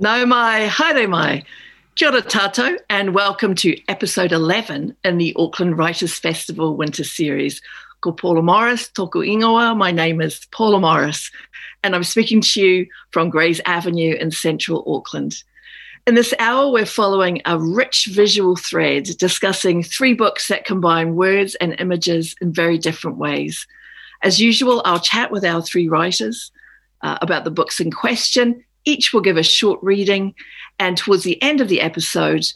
Nau mai, haere mai, kia ora tātou, and welcome to episode 11 in the Auckland Writers' Festival Winter Series. Ko Paula Morris, tōku ingoa, my name is Paula Morris, and I'm speaking to you from Grays Avenue in central Auckland. In this hour, we're following a rich visual thread discussing three books that combine words and images in very different ways. As usual, I'll chat with our three writers about the books in question. Each will give a short reading, and towards the end of the episode,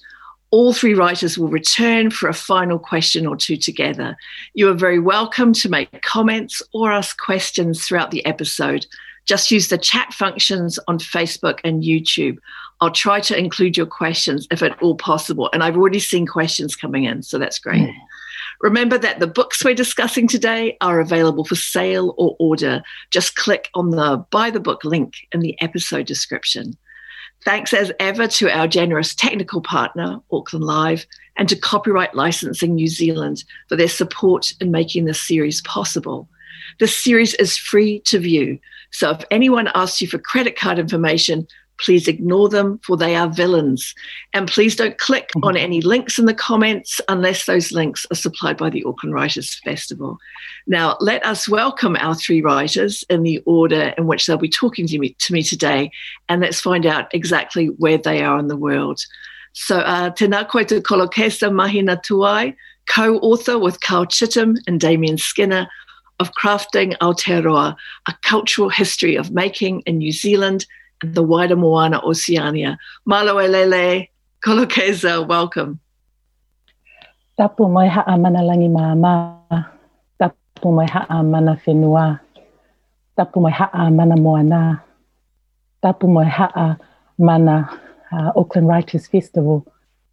all three writers will return for a final question or two together. You are very welcome to make comments or ask questions throughout the episode. Just use the chat functions on Facebook and YouTube. I'll try to include your questions if at all possible, and I've already seen questions coming in, so that's great. Mm. Remember that the books we're discussing today are available for sale or order. Just click on the Buy the Book link in the episode description. Thanks as ever to our generous technical partner, Auckland Live, and to Copyright Licensing New Zealand for their support in making this series possible. This series is free to view, so if anyone asks you for credit card information, please ignore them, for they are villains. And please don't click on any links in the comments unless those links are supplied by the Auckland Writers' Festival. Now, let us welcome our three writers in the order in which they'll be talking to me today, and let's find out exactly where they are in the world. So, tēnā koe tō Kolokesa Māhina-Tuai, co-author with Karl Chitham and Damien Skinner of Crafting Aotearoa, a cultural history of making in New Zealand, the wider Moana Oceania. Maloelele, Kolokesa, welcome. Tapu mai ha'a mana langi māma, tapu mai ha'a mana whenua, tapu mai ha'a mana moana, tapu mai ha'a mana Auckland Writers' Festival,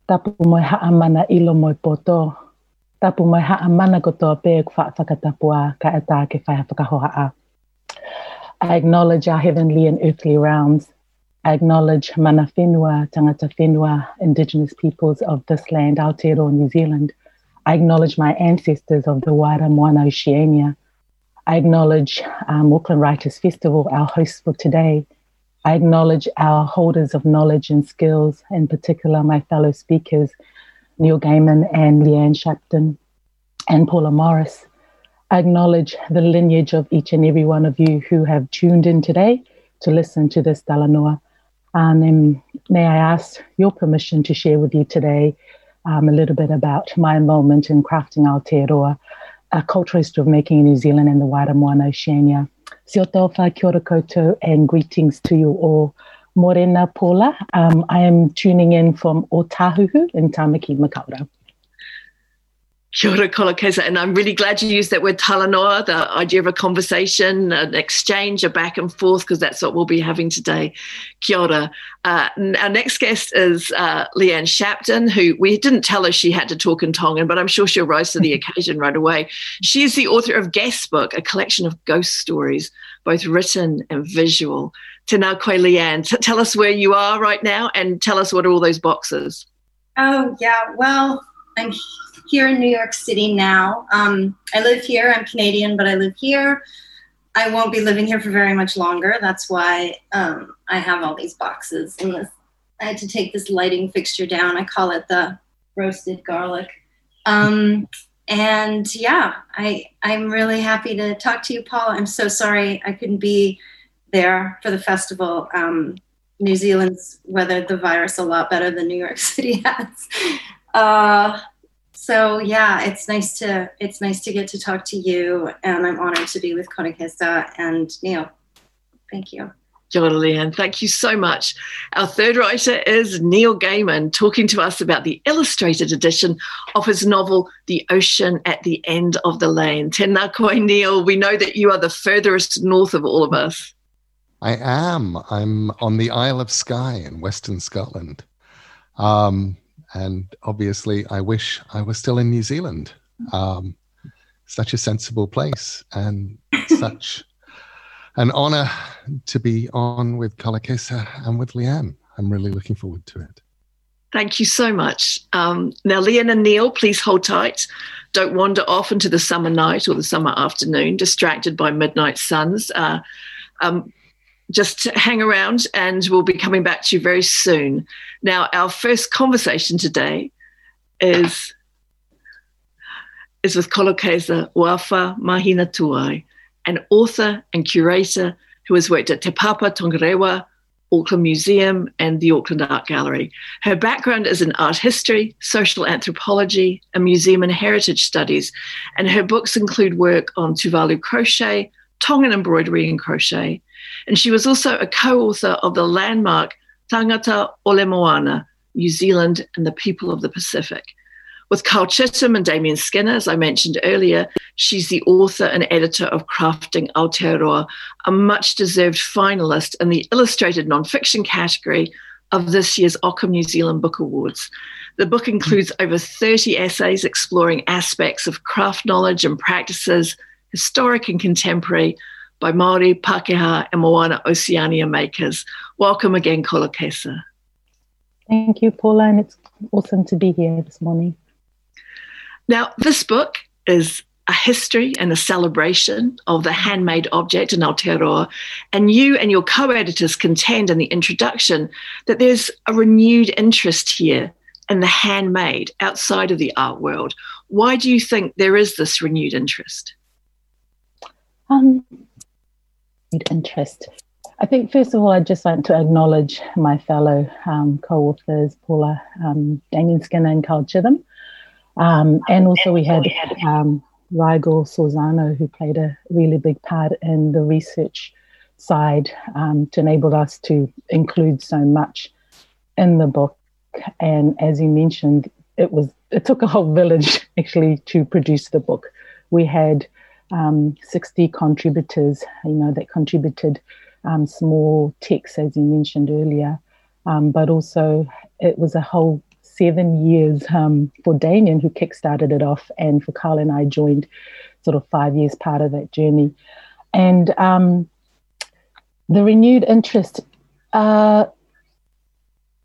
tapu mai ha'a mana ilo moi poto, tapu mai ha'a mana kotoa pē whakatapua ka ata ke whai whakahoha'a. I acknowledge our heavenly and earthly realms. I acknowledge mana whenua, tangata whenua, Indigenous peoples of this land, Aotearoa, New Zealand. I acknowledge my ancestors of the wider Moana Oceania. I acknowledge Auckland Writers' Festival, our hosts for today. I acknowledge our holders of knowledge and skills, in particular my fellow speakers, Neil Gaiman and Leanne Shapton and Paula Morris. I acknowledge the lineage of each and every one of you who have tuned in today to listen to this Talanoa. And may I ask your permission to share with you today a little bit about my involvement in Crafting Aotearoa, a cultural history of making in New Zealand and the wider Moana Oceania. Kia ora koutou, and greetings to you all. Morena Paula, I am tuning in from Otahuhu in Tamaki Makaurau. Kia ora, Kolokesa, and I'm really glad you used that word talanoa, the idea of a conversation, an exchange, a back and forth, because that's what we'll be having today. Kia ora. Our next guest is Leanne Shapton, who we didn't tell her she had to talk in Tongan, but I'm sure she'll rise to the occasion right away. She is the author of Guest Book, a collection of ghost stories, both written and visual. Tēnā koe, Leanne. Tell us where you are right now and tell us what are all those boxes. Oh, yeah, well, I'm here in New York City now. I live here. I'm Canadian, but I live here. I won't be living here for very much longer. That's why I have all these boxes. And I had to take this lighting fixture down. I call it the roasted garlic. And yeah, I'm really happy to talk to you, Paula. I'm so sorry I couldn't be there for the festival. New Zealand's weathered the virus a lot better than New York City has. So yeah, it's nice to get to talk to you, and I'm honored to be with Kolokesa and Neil. Thank you. Kia ora, Leanne. Thank you so much. Our third writer is Neil Gaiman, talking to us about the illustrated edition of his novel, The Ocean at the End of the Lane. Tēnā koe, Neil. We know that you are the furthest north of all of us. I am. I'm on the Isle of Skye in Western Scotland. And obviously, I wish I was still in New Zealand. Such a sensible place, and such an honour to be on with Kolokesa and with Leanne. I'm really looking forward to it. Thank you so much. Now, Leanne and Neil, please hold tight. Don't wander off into the summer night or the summer afternoon, distracted by midnight suns. just hang around and we'll be coming back to you very soon. Now, our first conversation today is with Kolokesa Uafā Māhina-Tuai, an author and curator who has worked at Te Papa Tongarewa, Auckland Museum and the Auckland Art Gallery. Her background is in art history, social anthropology, and museum and heritage studies, and her books include work on Tuvalu crochet, Tongan embroidery and crochet, and she was also a co-author of the landmark Tangata Olemoana, New Zealand and the People of the Pacific. With Karl Chitham and Damien Skinner, as I mentioned earlier, she's the author and editor of Crafting Aotearoa, a much-deserved finalist in the illustrated nonfiction category of this year's Ockham New Zealand Book Awards. The book includes over 30 essays exploring aspects of craft knowledge and practices, historic and contemporary, by Māori, Pākehā and Moana Oceania makers. Welcome again, Kolokesa. Thank you, Paula, and it's awesome to be here this morning. Now, this book is a history and a celebration of the handmade object in Aotearoa, and you and your co-editors contend in the introduction that there's a renewed interest here in the handmade outside of the art world. Why do you think there is this renewed interest? I think, first of all, I'd just like to acknowledge my fellow co-authors, Paula, Damien Skinner and Karl Chitham. And also we had Rigel Sorzano, who played a really big part in the research side to enable us to include so much in the book. And as you mentioned, it took a whole village actually to produce the book. We had 60 contributors, that contributed small texts, as you mentioned earlier, but also it was a whole 7 years for Damien, who kickstarted it off, and for Carl and I joined sort of 5 years part of that journey. And the renewed interest, let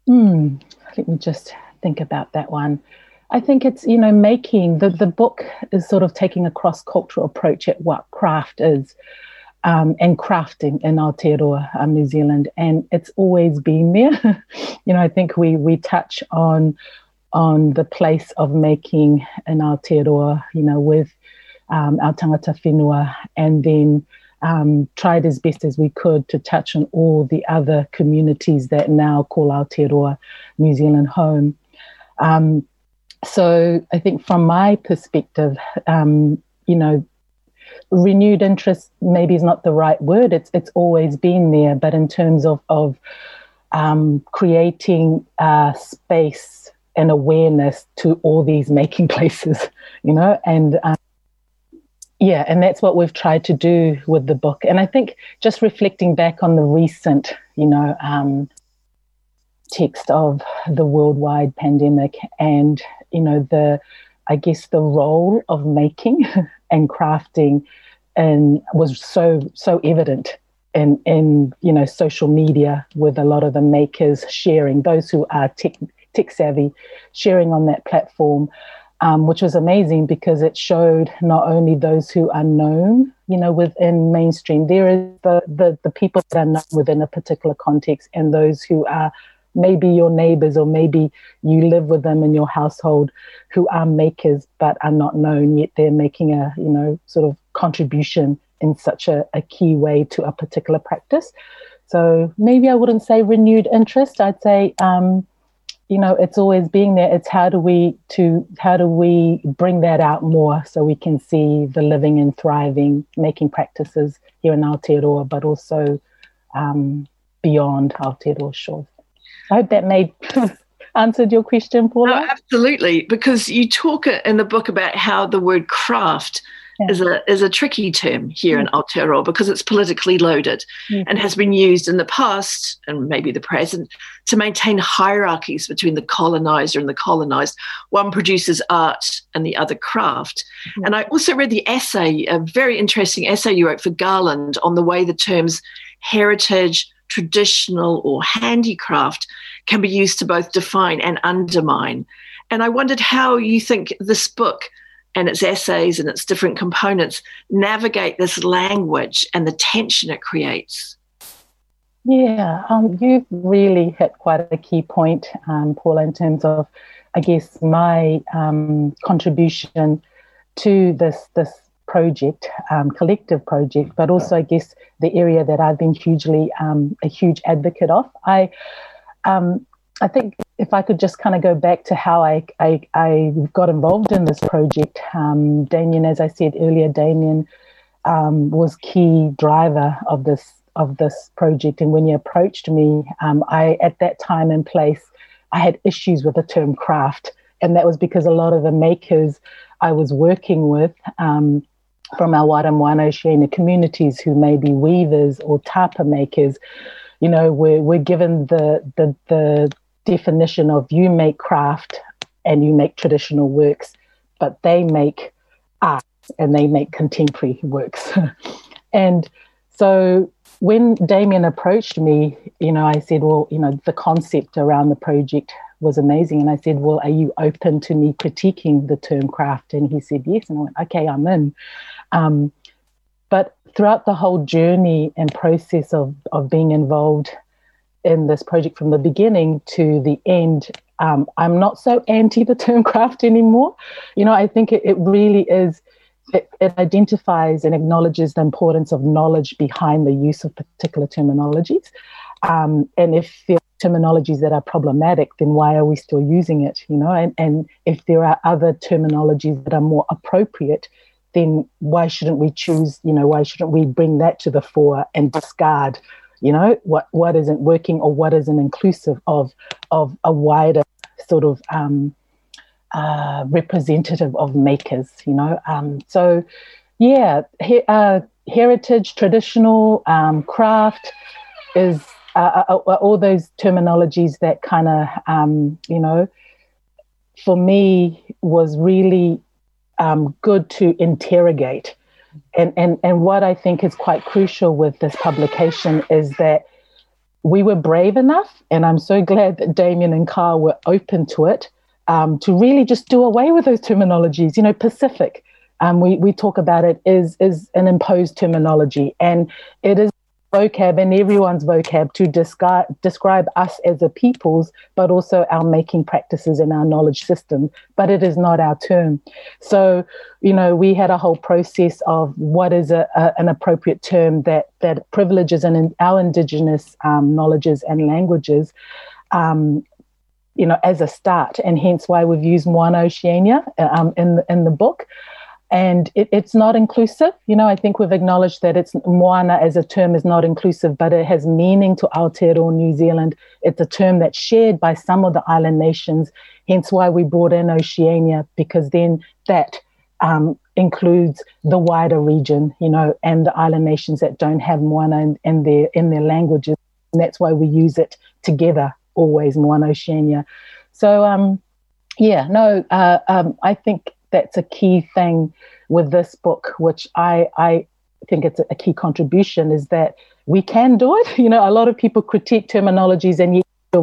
me just think about that one. I think it's, making, the book is sort of taking a cross-cultural approach at what craft is and crafting in Aotearoa, New Zealand, and it's always been there. I think we touch on the place of making in Aotearoa, with our tangata whenua, and then tried as best as we could to touch on all the other communities that now call Aotearoa, New Zealand home. So I think from my perspective, renewed interest maybe is not the right word. It's always been there, but in terms of creating space and awareness to all these making places, and and that's what we've tried to do with the book. And I think just reflecting back on the recent, text of the worldwide pandemic and, the role of making and crafting and was so evident in social media, with a lot of the makers sharing, those who are tech savvy, sharing on that platform, which was amazing because it showed not only those who are known, within mainstream, there is the people that are known within a particular context, and those who are maybe your neighbours, or maybe you live with them in your household, who are makers but are not known, yet they're making a, sort of contribution in such a key way to a particular practice. So maybe I wouldn't say renewed interest. I'd say, it's always being there. It's how do we bring that out more so we can see the living and thriving making practices here in Aotearoa, but also beyond Aotearoa shores. I hope that answered your question, Paula. No, absolutely, because you talk in the book about how the word craft is a tricky term here in Aotearoa, because it's politically loaded and has been used in the past and maybe the present to maintain hierarchies between the coloniser and the colonised. One produces art and the other craft. Mm. And I also read the essay, a very interesting essay you wrote for Garland, on the way the terms heritage, traditional or handicraft can be used to both define and undermine. And I wondered how you think this book and its essays and its different components navigate this language and the tension it creates. Yeah, you've really hit quite a key point, Paula, in terms of, I guess, my contribution to this project, collective project, but also, I guess, the area that I've been a huge advocate of. I think if I could just kind of go back to how I got involved in this project, Damien, as I said earlier, was key driver of this project. And when he approached me, I, at that time and place, I had issues with the term craft. And that was because a lot of the makers I was working with from our Moana Oceania communities, who may be weavers or tapa makers, you know, we're given the definition of you make craft and you make traditional works, but they make art and they make contemporary works. And so when Damien approached me, you know, I said, well, you know, the concept around the project was amazing. And I said, well, are you open to me critiquing the term craft? And he said, yes. And I went, okay, I'm in. But throughout the whole journey and process of being involved in this project from the beginning to the end, I'm not so anti the term craft anymore. You know, I think it really is, it identifies and acknowledges the importance of knowledge behind the use of particular terminologies. And if there are terminologies that are problematic, then why are we still using it? You know, and if there are other terminologies that are more appropriate, then why shouldn't we choose, you know, why shouldn't we bring that to the fore and discard, you know, what isn't working or what isn't inclusive of a wider sort of representative of makers, you know. So, yeah, heritage, traditional, craft is all those terminologies that kind of, you know, for me was really good to interrogate. And what I think is quite crucial with this publication is that we were brave enough, and I'm so glad that Damien and Karl were open to it, to really just do away with those terminologies. You know, Pacific, we talk about it, is an imposed terminology, and it is vocab and everyone's vocab to describe us as a peoples, but also our making practices and our knowledge system, but it is not our term. So, you know, we had a whole process of what is an appropriate term that privileges in our Indigenous knowledges and languages, you know, as a start, and hence why we've used Moana Oceania in the book. And it's not inclusive. You know, I think we've acknowledged that it's Moana as a term is not inclusive, but it has meaning to Aotearoa New Zealand. It's a term that's shared by some of the island nations, hence why we brought in Oceania, because then that includes the wider region, you know, and the island nations that don't have Moana in their languages. And that's why we use it together, always, Moana Oceania. So, I think that's a key thing with this book, which I think it's a key contribution, is that we can do it. You know, a lot of people critique terminologies and yet still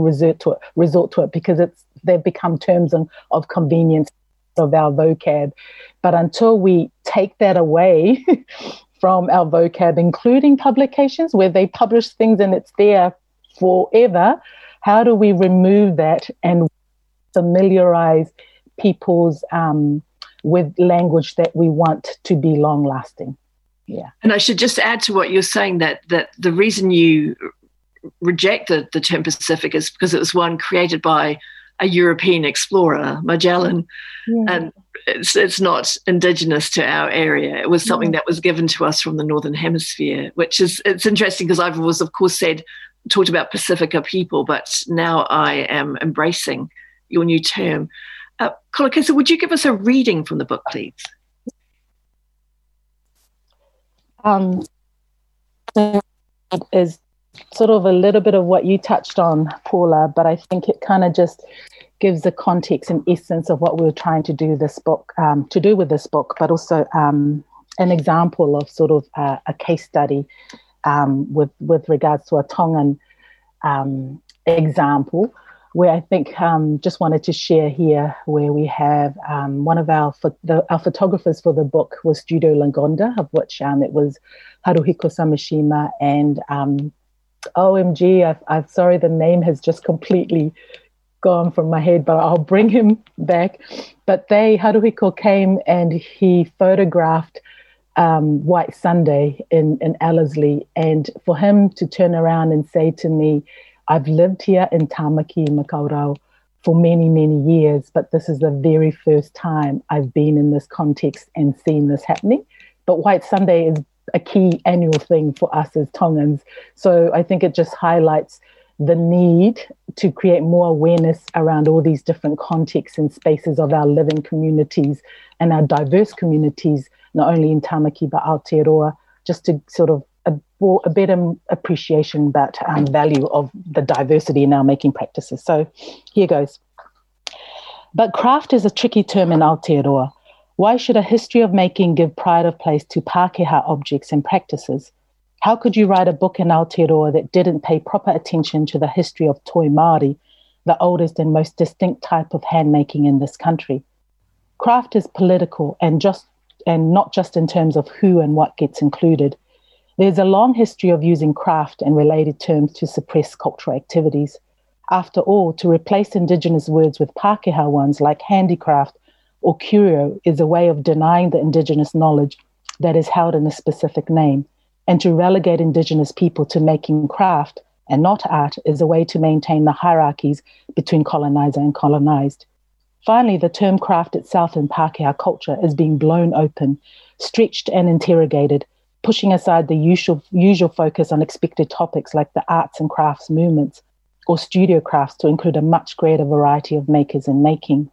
resort to it because they've become terms of convenience of our vocab. But until we take that away from our vocab, including publications where they publish things and it's there forever, how do we remove that and familiarize people's with language that we want to be long-lasting? Yeah. And I should just add to what you're saying that the reason you rejected the term Pacific is because it was one created by a European explorer, Magellan, and it's not indigenous to our area. It was something that was given to us from the Northern Hemisphere, which is, it's interesting because I've always, of course, talked about Pacifica people, but now I am embracing your new term. Kolokesa, would you give us a reading from the book, please? It is sort of a little bit of what you touched on, Paula, but I think it kind of just gives the context and essence of what we were trying to do with this book, but also an example of sort of a case study with regards to a Tongan example, where I think just wanted to share here, where we have one of our photographers for the book was Studio La Gonda, of which it was Haruhiko Sameshima and OMG, I'm sorry, the name has just completely gone from my head, but I'll bring him back. But Haruhiko came and he photographed White Sunday in Ellerslie. And for him to turn around and say to me, I've lived here in Tamaki Makaurau for many, many years, but this is the very first time I've been in this context and seen this happening. But White Sunday is a key annual thing for us as Tongans. So I think it just highlights the need to create more awareness around all these different contexts and spaces of our living communities and our diverse communities, not only in Tamaki but Aotearoa, just to sort of a better appreciation about value of the diversity in our making practices. So here goes. But craft is a tricky term in Aotearoa. Why should a history of making give pride of place to Pākehā objects and practices? How could you write a book in Aotearoa that didn't pay proper attention to the history of toi Māori, the oldest and most distinct type of handmaking in this country? Craft is political and not just in terms of who and what gets included. There's a long history of using craft and related terms to suppress cultural activities. After all, to replace Indigenous words with Pākehā ones like handicraft or curio is a way of denying the Indigenous knowledge that is held in a specific name, and to relegate Indigenous people to making craft and not art is a way to maintain the hierarchies between coloniser and colonised. Finally, the term craft itself in Pākehā culture is being blown open, stretched and interrogated, pushing aside the usual focus on expected topics like the arts and crafts movements or studio crafts to include a much greater variety of makers in making.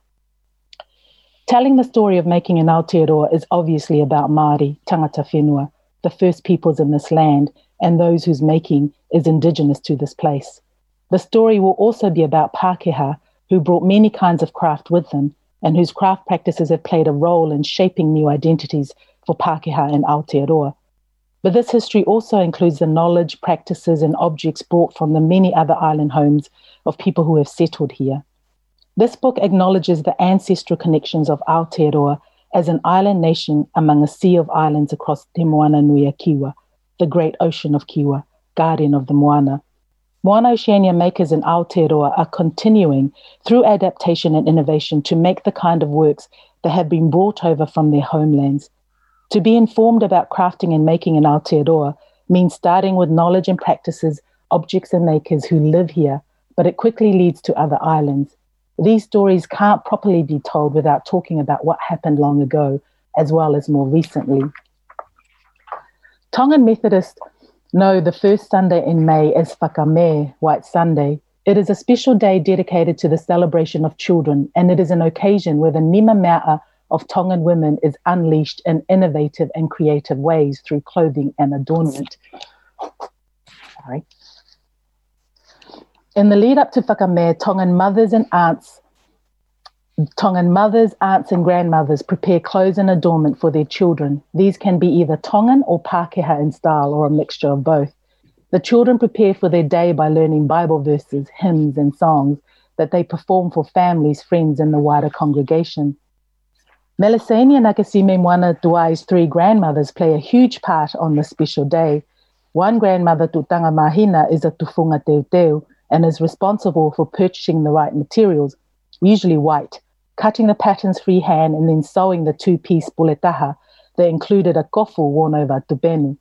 Telling the story of making in Aotearoa is obviously about Māori, tangata whenua, the first peoples in this land, and those whose making is indigenous to this place. The story will also be about Pākehā, who brought many kinds of craft with them and whose craft practices have played a role in shaping new identities for Pākehā in Aotearoa. But this history also includes the knowledge, practices, and objects brought from the many other island homes of people who have settled here. This book acknowledges the ancestral connections of Aotearoa as an island nation among a sea of islands across Te Moana Nui Kiwa, the great ocean of Kiwa, guardian of the Moana. Moana Oceania makers in Aotearoa are continuing through adaptation and innovation to make the kind of works that have been brought over from their homelands. To be informed about crafting and making in Aotearoa means starting with knowledge and practices, objects and makers who live here, but it quickly leads to other islands. These stories can't properly be told without talking about what happened long ago, as well as more recently. Tongan Methodists know the first Sunday in May as Whakame, White Sunday. It is a special day dedicated to the celebration of children, and it is an occasion where the Nima Mea of Tongan women is unleashed in innovative and creative ways through clothing and adornment. Sorry. In the lead up to Whakame, Tongan mothers, aunts and grandmothers prepare clothes and adornment for their children. These can be either Tongan or Pākehā in style or a mixture of both. The children prepare for their day by learning Bible verses, hymns and songs that they perform for families, friends and the wider congregation. Meliseni and Nakasime Moana-Tuai's three grandmothers play a huge part on this special day. One grandmother, Tutanga Mahina, is a tufunga teuteu and is responsible for purchasing the right materials, usually white, cutting the patterns freehand and then sewing the two-piece puletaha that included a kofu worn over tupenu.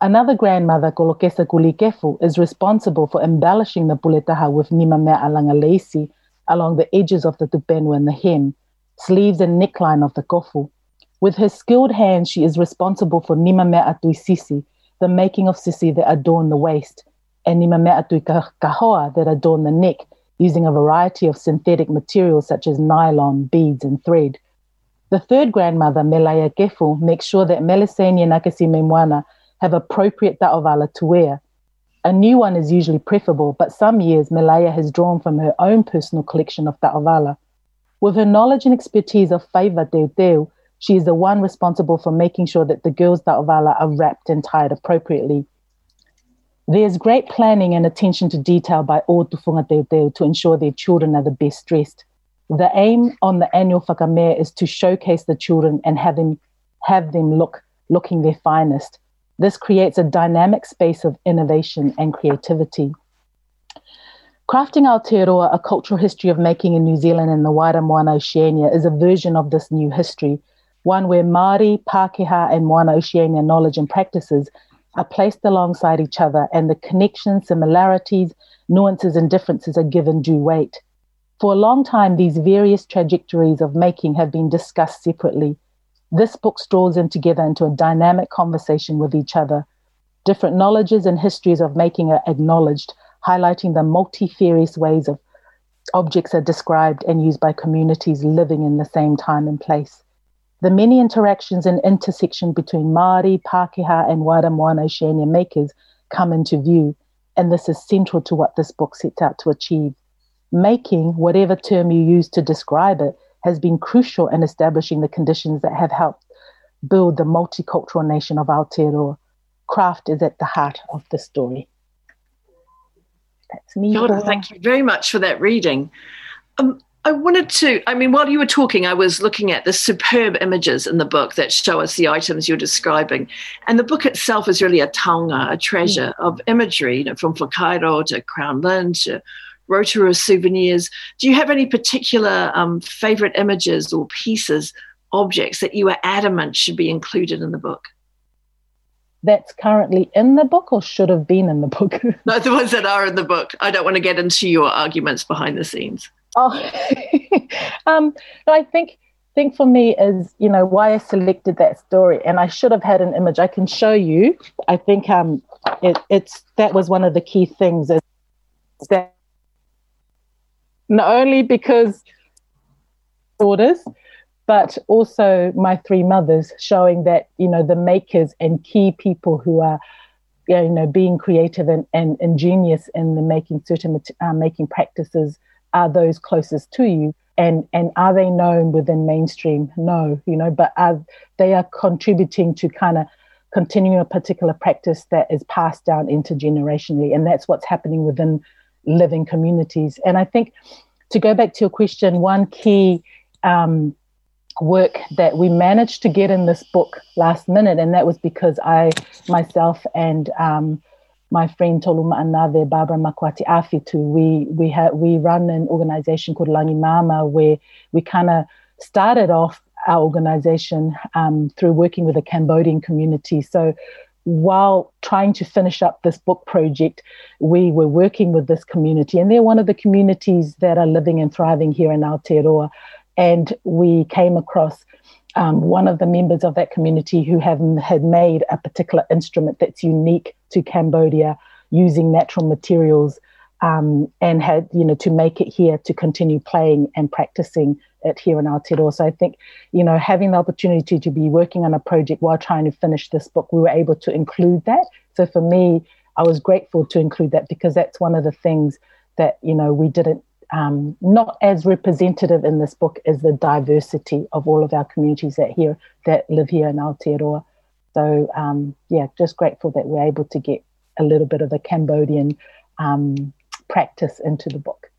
Another grandmother, Kolokesa Kulikefu, is responsible for embellishing the puletaha with nima mea alanga leisi along the edges of the tupenu and the hem, sleeves and neckline of the kofu. With her skilled hands, she is responsible for nima mea atui sisi, the making of sisi that adorn the waist, and nima mea atui kahoa that adorn the neck, using a variety of synthetic materials such as nylon, beads and thread. The third grandmother, Melaya Kefu, makes sure that Meliseni and Nakasime Moana have appropriate ta'ovala to wear. A new one is usually preferable, but some years Melaya has drawn from her own personal collection of ta'ovala. With her knowledge and expertise of whaiva teuteu, she is the one responsible for making sure that the girls' ta'ovala are wrapped and tied appropriately. There's great planning and attention to detail by all tufunga teuteu to ensure their children are the best dressed. The aim on the annual Whakame is to showcase the children and have them looking their finest. This creates a dynamic space of innovation and creativity. Crafting Aotearoa, a cultural history of making in New Zealand and the wider Moana Oceania, is a version of this new history, one where Māori, Pākehā and Moana Oceania knowledge and practices are placed alongside each other, and the connections, similarities, nuances and differences are given due weight. For a long time, these various trajectories of making have been discussed separately. This book draws them together into a dynamic conversation with each other. Different knowledges and histories of making are acknowledged, highlighting the multifarious ways of objects are described and used by communities living in the same time and place. The many interactions and intersection between Māori, Pākehā and wider Moana Oceania makers come into view, and this is central to what this book sets out to achieve. Making, whatever term you use to describe it, has been crucial in establishing the conditions that have helped build the multicultural nation of Aotearoa. Craft is at the heart of the story. That's me. Jordan, thank you very much for that reading. I wanted to, while you were talking, I was looking at the superb images in the book that show us the items you're describing. And the book itself is really a taonga, a treasure of imagery, from Whakaaro to Crown Lynn to Rotorua souvenirs. Do you have any particular favourite images or pieces, objects that you are adamant should be included in the book? That's currently in the book or should have been in the book? No, the ones that are in the book. I don't want to get into your arguments behind the scenes. Oh, I think for me is, why I selected that story, and I should have had an image I can show you. I think it's that was one of the key things, is that not only because orders, but also my three mothers, showing that, the makers and key people who are, being creative and ingenious in the making certain making practices are those closest to you. And are they known within mainstream? No, but they are contributing to kind of continuing a particular practice that is passed down intergenerationally. And that's what's happening within living communities. And I think, to go back to your question, one key work that we managed to get in this book last minute, and that was because I myself and my friend Toluma Anave, Barbara Makwati Awhitu, we run an organisation called Langi Mama, where we kind of started off our organisation through working with a Cambodian community. So while trying to finish up this book project, we were working with this community, and they're one of the communities that are living and thriving here in Aotearoa. And we came across one of the members of that community who had made a particular instrument that's unique to Cambodia, using natural materials, and had, to make it here to continue playing and practicing it here in Aotearoa. So I think, having the opportunity to be working on a project while trying to finish this book, we were able to include that. So for me, I was grateful to include that, because that's one of the things that, we didn't, not as representative in this book, is the diversity of all of our communities that live here in Aotearoa. So, just grateful that we're able to get a little bit of the Cambodian practice into the book.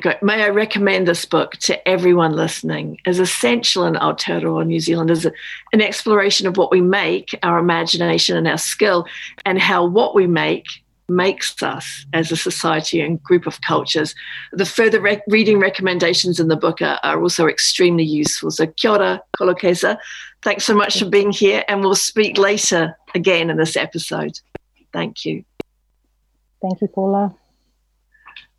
Great. May I recommend this book to everyone listening? It's essential in Aotearoa, New Zealand, is an exploration of what we make, our imagination and our skill, and how what we make makes us as a society and group of cultures. The further reading recommendations in the book are also extremely useful. So kia ora, Kolokesa. Thanks so much for being here, and we'll speak later again in this episode. Thank you. Thank you, Paula.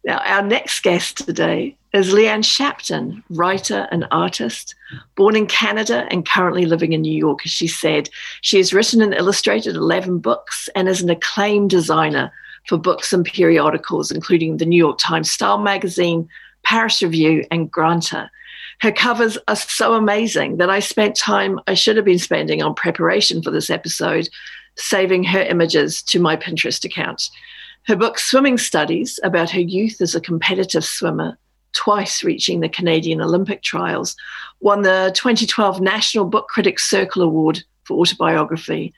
Now, our next guest today is Leanne Shapton, writer and artist, born in Canada and currently living in New York, as she said. She has written and illustrated 11 books and is an acclaimed designer for books and periodicals, including the New York Times Style Magazine, Paris Review, and Granta. Her covers are so amazing that I spent time I should have been spending on preparation for this episode, saving her images to my Pinterest account. Her book, Swimming Studies, about her youth as a competitive swimmer, twice reaching the Canadian Olympic trials, won the 2012 National Book Critics Circle Award for autobiography.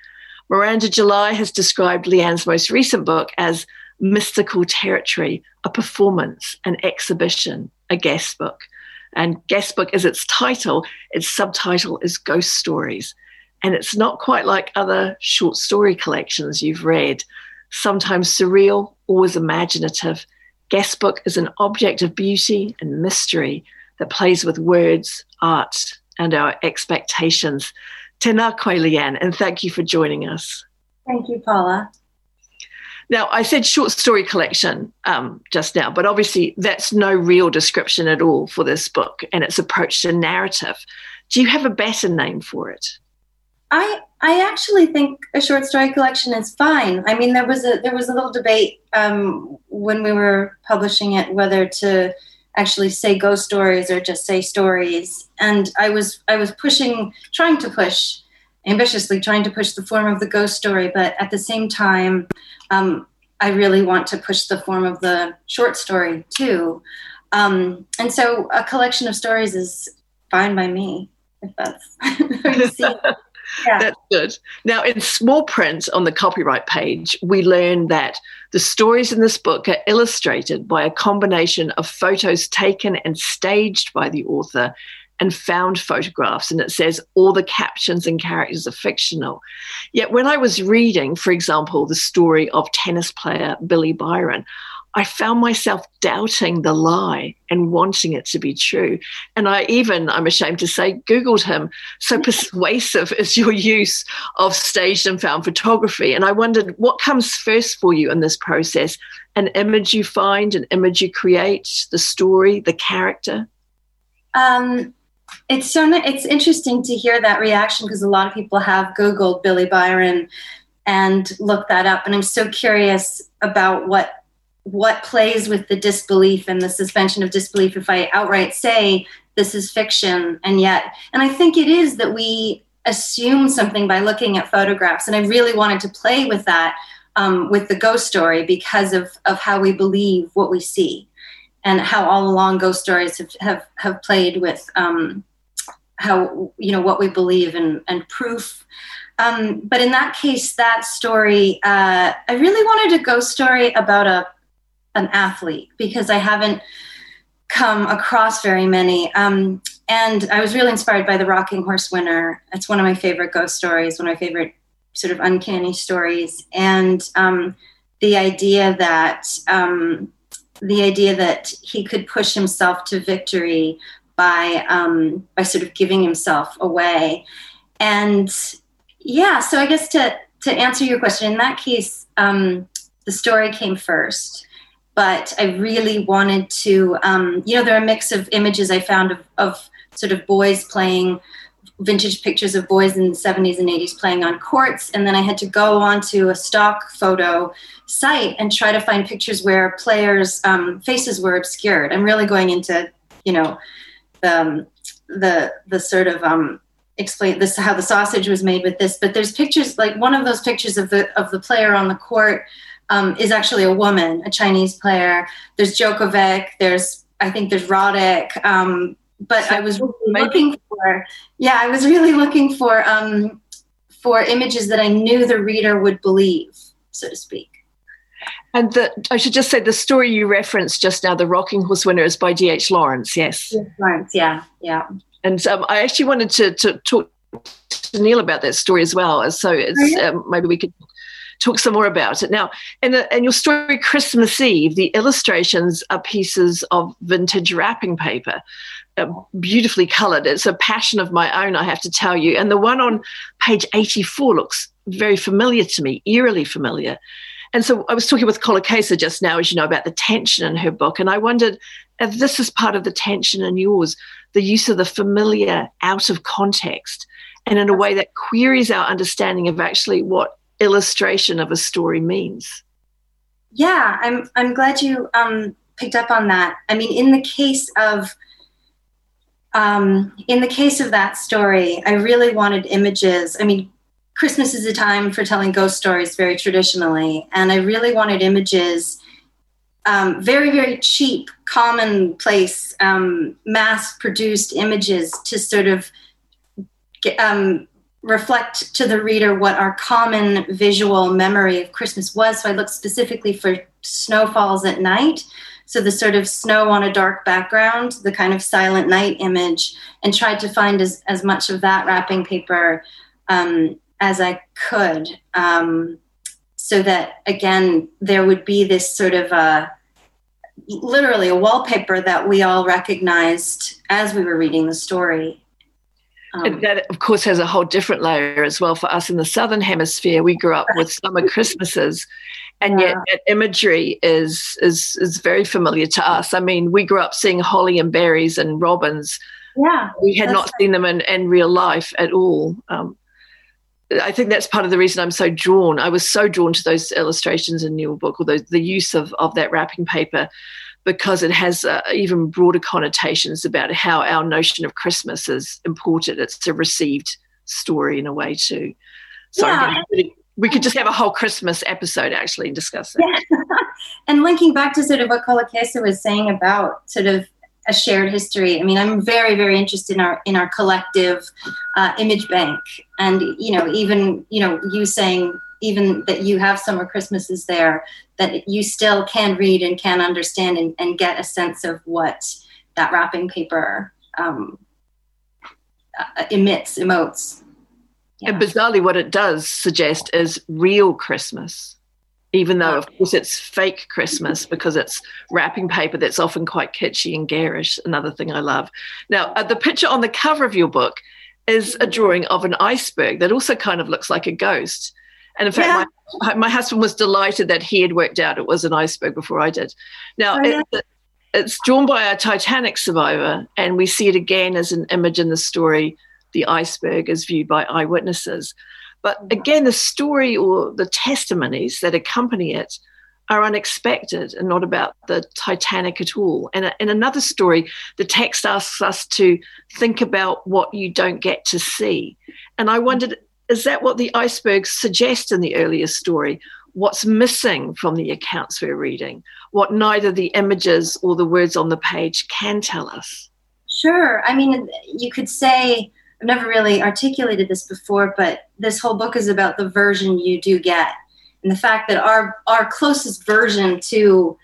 Miranda July has described Leanne's most recent book as mystical territory, a performance, an exhibition, a guest book. And Guest Book is its title. Its subtitle is Ghost Stories. And it's not quite like other short story collections you've read, sometimes surreal, always imaginative. Guest Book is an object of beauty and mystery that plays with words, art, and our expectations. Tēnā koe, Leanne, and thank you for joining us. Thank you, Paula. Now, I said short story collection just now, but obviously that's no real description at all for this book and its approach to narrative. Do you have a better name for it? I actually think a short story collection is fine. I mean, there was a little debate when we were publishing it whether to actually say ghost stories or just say stories. And I was ambitiously trying to push the form of the ghost story, but at the same time, I really want to push the form of the short story too. And so a collection of stories is fine by me, if that's what you see. Yeah. That's good. Now, in small print on the copyright page, we learn that the stories in this book are illustrated by a combination of photos taken and staged by the author and found photographs. And it says all the captions and characters are fictional. Yet when I was reading, for example, the story of tennis player Billy Byron, I found myself doubting the lie and wanting it to be true. And I'm ashamed to say, Googled him. So persuasive is your use of staged and found photography. And I wondered what comes first for you in this process, an image you find, an image you create, the story, the character? It's interesting to hear that reaction because a lot of people have Googled Billy Byron and looked that up. And I'm so curious about what plays with the disbelief and the suspension of disbelief if I outright say this is fiction. And I think it is that we assume something by looking at photographs. And I really wanted to play with that with the ghost story because of how we believe what we see and how all along ghost stories have played with how, you know, what we believe and proof. But in that case, that story, I really wanted a ghost story about an athlete because I haven't come across very many. And I was really inspired by The Rocking Horse Winner. It's one of my favorite ghost stories, one of my favorite sort of uncanny stories. And the idea that he could push himself to victory by sort of giving himself away. And yeah, so I guess to answer your question, in that case, the story came first. But I really wanted to, there are a mix of images I found of sort of boys playing, vintage pictures of boys in the 70s and 80s playing on courts. And then I had to go onto a stock photo site and try to find pictures where players' faces were obscured. I'm really going into, you know, the sort of explain this, how the sausage was made with this. But there's pictures, like one of those pictures of the player on the court is actually a woman, a Chinese player. There's Djokovic. I think there's Roddick. But I was looking for images that I knew the reader would believe, so to speak. And I should just say the story you referenced just now, The Rocking Horse Winner, is by D.H. Lawrence, yes? D.H. Lawrence, yeah. And I actually wanted to talk to Neil about that story as well. So maybe we could talk some more about it. Now, in your story, Christmas Eve, the illustrations are pieces of vintage wrapping paper, beautifully coloured. It's a passion of my own, I have to tell you. And the one on page 84 looks very familiar to me, eerily familiar. And so I was talking with Kolokesa just now, as you know, about the tension in her book. And I wondered if this is part of the tension in yours, the use of the familiar out of context and in a way that queries our understanding of actually what illustration of a story means. Yeah, I'm glad you picked up on that. I mean, in the case of that story, I really wanted images. I mean, Christmas is a time for telling ghost stories very traditionally, and I really wanted images, very, very cheap, commonplace, mass-produced images to sort of reflect to the reader what our common visual memory of Christmas was. So I looked specifically for snowfalls at night. So the sort of snow on a dark background, the kind of silent night image, and tried to find as much of that wrapping paper as I could, so that, again, there would be this sort of literally a wallpaper that we all recognized as we were reading the story. And that, of course, has a whole different layer as well for us in the Southern Hemisphere. We grew up with summer Christmases, and yet that imagery is very familiar to us. I mean, we grew up seeing holly and berries and robins. Yeah, we had not seen them in real life at all. I think that's part of the reason I'm so drawn. I was so drawn to those illustrations in your book, or the use of that wrapping paper, because it has even broader connotations about how our notion of Christmas is imported. It's a received story in a way too. So we could just have a whole Christmas episode actually and discuss that. Yeah. And linking back to sort of what Kolokesa was saying about sort of a shared history. I mean, I'm very, very interested in our collective image bank, and you saying even that you have summer Christmases there, that you still can read and can understand and get a sense of what that wrapping paper emotes. Yeah. And bizarrely, what it does suggest is real Christmas. Even though, of course, it's fake Christmas because it's wrapping paper that's often quite kitschy and garish, another thing I love. Now, the picture on the cover of your book is a drawing of an iceberg that also kind of looks like a ghost. And, in fact, my husband was delighted that he had worked out it was an iceberg before I did. Now, it's drawn by a Titanic survivor, and we see it again as an image in the story. The iceberg is viewed by eyewitnesses. But again, the story or the testimonies that accompany it are unexpected and not about the Titanic at all. And in another story, the text asks us to think about what you don't get to see. And I wondered, is that what the iceberg suggests in the earlier story? What's missing from the accounts we're reading? What neither the images or the words on the page can tell us? Sure. I mean, you could say, I've never really articulated this before, but this whole book is about the version you do get, and the fact that our closest version to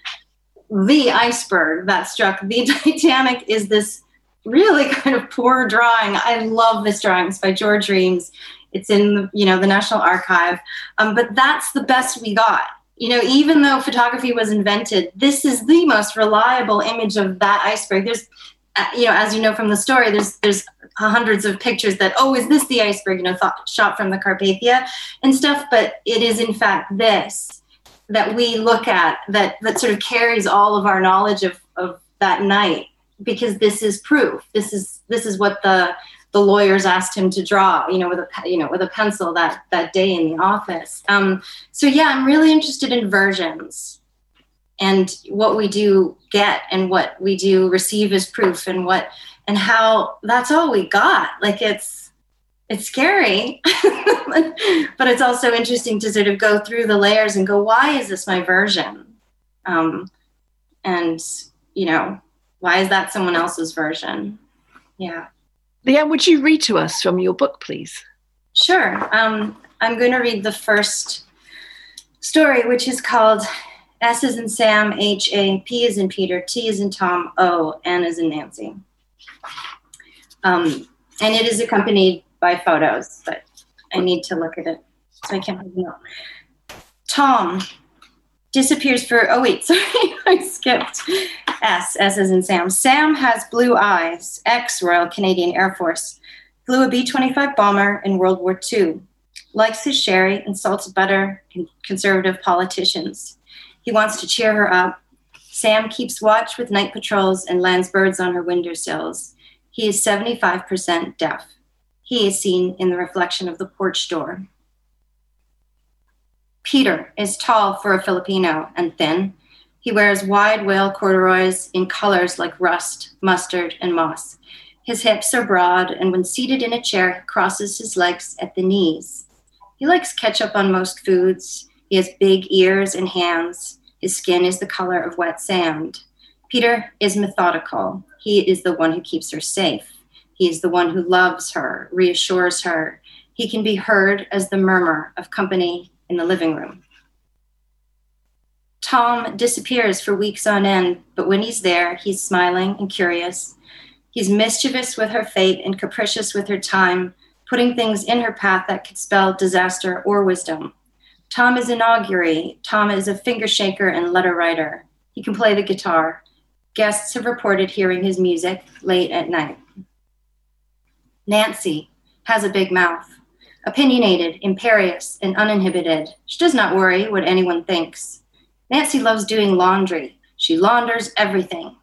the iceberg that struck the Titanic is this really kind of poor drawing. I love this drawing. It's by George Reams. It's in the National Archive, but that's the best we got. Even though photography was invented, this is the most reliable image of that iceberg. There's, as you know from the story, there's hundreds of pictures that, is this the iceberg, shot from the Carpathia and stuff, but it is in fact this that we look at that sort of carries all of our knowledge of that night, because this is proof. This is what the lawyers asked him to draw, with a pencil that day in the office. I'm really interested in versions and what we do get and what we do receive as proof and how that's all we got. Like, it's scary, but it's also interesting to sort of go through the layers and go, why is this my version? Why is that someone else's version? Yeah. Leanne, would you read to us from your book, please? Sure. I'm going to read the first story, which is called S is in Sam, H A, P is in Peter, T is in Tom, O, N is in Nancy. And it is accompanied by photos, but I need to look at it, so I can't have it up. Tom disappears for, I skipped S. S as in Sam. Sam has blue eyes, ex-Royal Canadian Air Force, flew a B-25 bomber in World War II, likes his sherry and salted butter and conservative politicians. He wants to cheer her up. Sam keeps watch with night patrols and lands birds on her windowsills. He is 75% deaf. He is seen in the reflection of the porch door. Peter is tall for a Filipino and thin. He wears wide whale corduroys in colors like rust, mustard, and moss. His hips are broad, and when seated in a chair, he crosses his legs at the knees. He likes ketchup on most foods. He has big ears and hands. His skin is the color of wet sand. Peter is methodical. He is the one who keeps her safe. He is the one who loves her, reassures her. He can be heard as the murmur of company in the living room. Tom disappears for weeks on end, but when he's there, he's smiling and curious. He's mischievous with her fate and capricious with her time, putting things in her path that could spell disaster or wisdom. Tom is an augury. Tom is a finger shaker and letter writer. He can play the guitar. Guests have reported hearing his music late at night. Nancy has a big mouth, opinionated, imperious, and uninhibited. She does not worry what anyone thinks. Nancy loves doing laundry. She launders everything.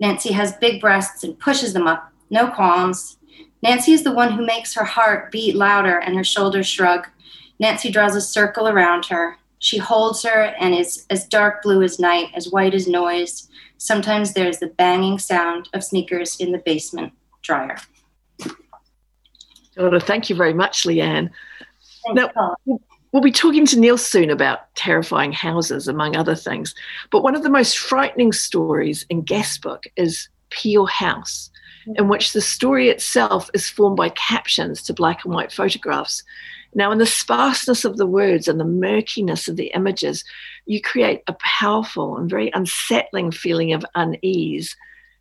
Nancy has big breasts and pushes them up, no qualms. Nancy is the one who makes her heart beat louder and her shoulders shrug. Nancy draws a circle around her. She holds her and is as dark blue as night, as white as noise. Sometimes there's the banging sound of sneakers in the basement dryer. Thank you very much, Leanne. Now, we'll be talking to Neil soon about terrifying houses, among other things. But one of the most frightening stories in Guest Book is Peel House, in which the story itself is formed by captions to black and white photographs. Now, in the sparseness of the words and the murkiness of the images, you create a powerful and very unsettling feeling of unease.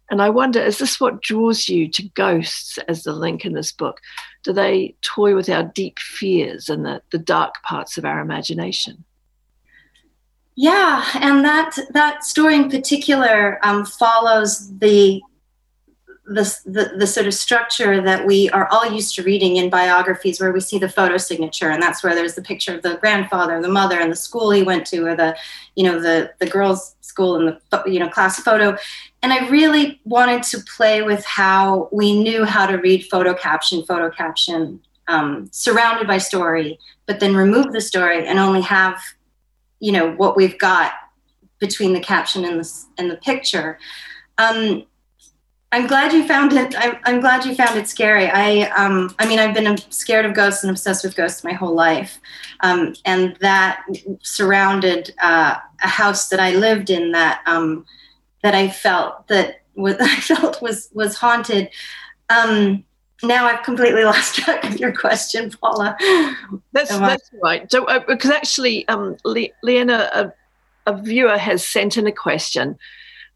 And I wonder, is this what draws you to ghosts as the link in this book? Do they toy with our deep fears and the dark parts of our imagination? Yeah, and that story in particular follows the sort of structure that we are all used to reading in biographies, where we see the photo signature, and that's where there's the picture of the grandfather, the mother, and the school he went to, or the girls' school and the class photo. And I really wanted to play with how we knew how to read photo caption, surrounded by story, but then remove the story and only have, what we've got between the caption and the picture. I'm glad you found it. I'm glad you found it scary. I've been scared of ghosts and obsessed with ghosts my whole life, and that surrounded a house that I lived in that I felt was haunted. Now I've completely lost track of your question, Paula. That's right. So because actually, Leanna, a viewer has sent in a question.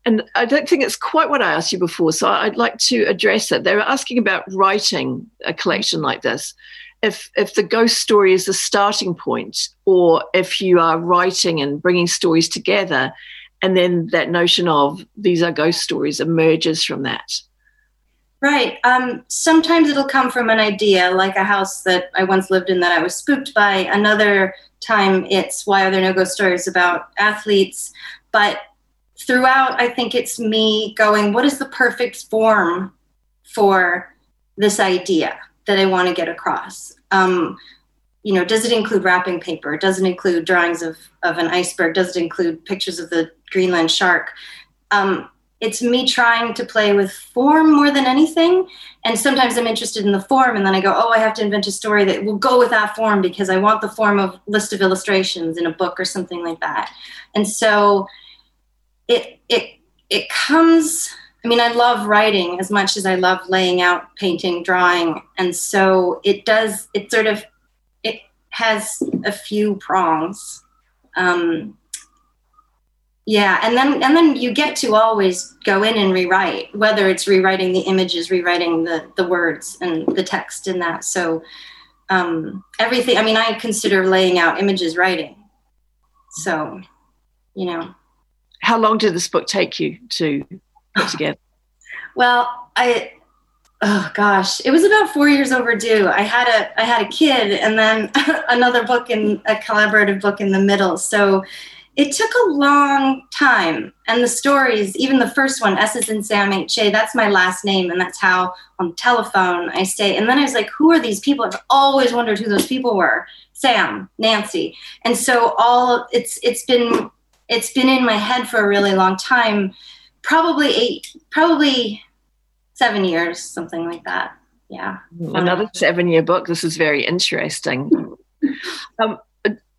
And I don't think it's quite what I asked you before, so I'd like to address it. They were asking about writing a collection like this, if the ghost story is the starting point, or if you are writing and bringing stories together, and then that notion of these are ghost stories emerges from that. Right. Sometimes it'll come from an idea, like a house that I once lived in that I was spooked by. Another time it's, why are there no ghost stories about athletes? But throughout, I think it's me going, what is the perfect form for this idea that I want to get across? Does it include wrapping paper? Does it include drawings of an iceberg? Does it include pictures of the Greenland shark? It's me trying to play with form more than anything. And sometimes I'm interested in the form, and then I go, I have to invent a story that will go with that form, because I want the form of list of illustrations in a book or something like that. And so It comes, I love writing as much as I love laying out, painting, drawing. And so it has a few prongs. And then you get to always go in and rewrite, whether it's rewriting the images, rewriting the words and the text in that. So everything, I consider laying out images writing. So, How long did this book take you to put together? Well, it was about 4 years overdue. I had a kid, and then another book, in a collaborative book in the middle. So it took a long time. And the stories, even the first one, S's and Sam H.A., that's my last name, and that's how on telephone I say. And then I was like, who are these people? I've always wondered who those people were. Sam, Nancy. And so it's been in my head for a really long time, probably 7 years, something like that. Yeah. Another 7-year book. This is very interesting.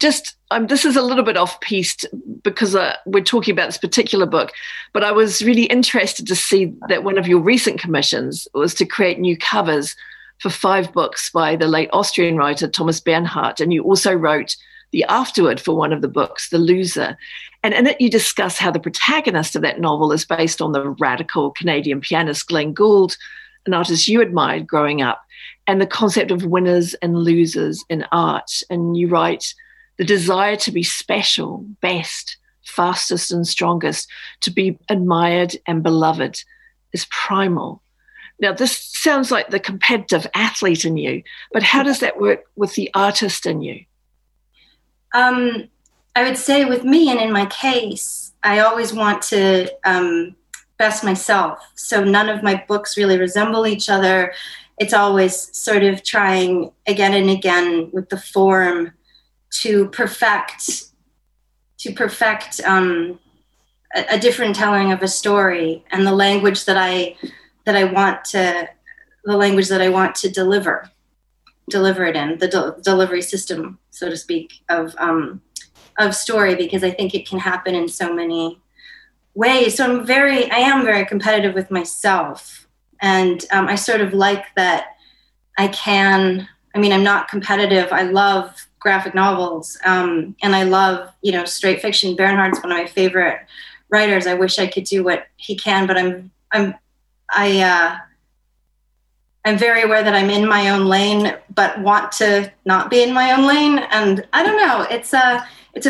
This is a little bit off piste because we're talking about this particular book, but I was really interested to see that one of your recent commissions was to create new covers for 5 books by the late Austrian writer Thomas Bernhardt. And you also wrote the afterword for one of the books, The Loser. And in it, you discuss how the protagonist of that novel is based on the radical Canadian pianist Glenn Gould, an artist you admired growing up. and the concept of winners and losers in art. And you write, the desire to be special, best, fastest and strongest, to be admired and beloved is primal. Now, this sounds like the competitive athlete in you, but how does that work with the artist in you? I would say with me, and in my case, I always want to best myself. So none of my books really resemble each other. It's always sort of trying again and again with the form to perfect a different telling of a story, and the language that I want to deliver it in, the delivery system, so to speak, of story, because I think it can happen in so many ways. So I am very competitive with myself, and I sort of like that I'm not competitive. I love graphic novels, and I love, straight fiction. Bernhard's one of my favorite writers. I wish I could do what he can, but I'm very aware that I'm in my own lane, but want to not be in my own lane. And I don't know, it's a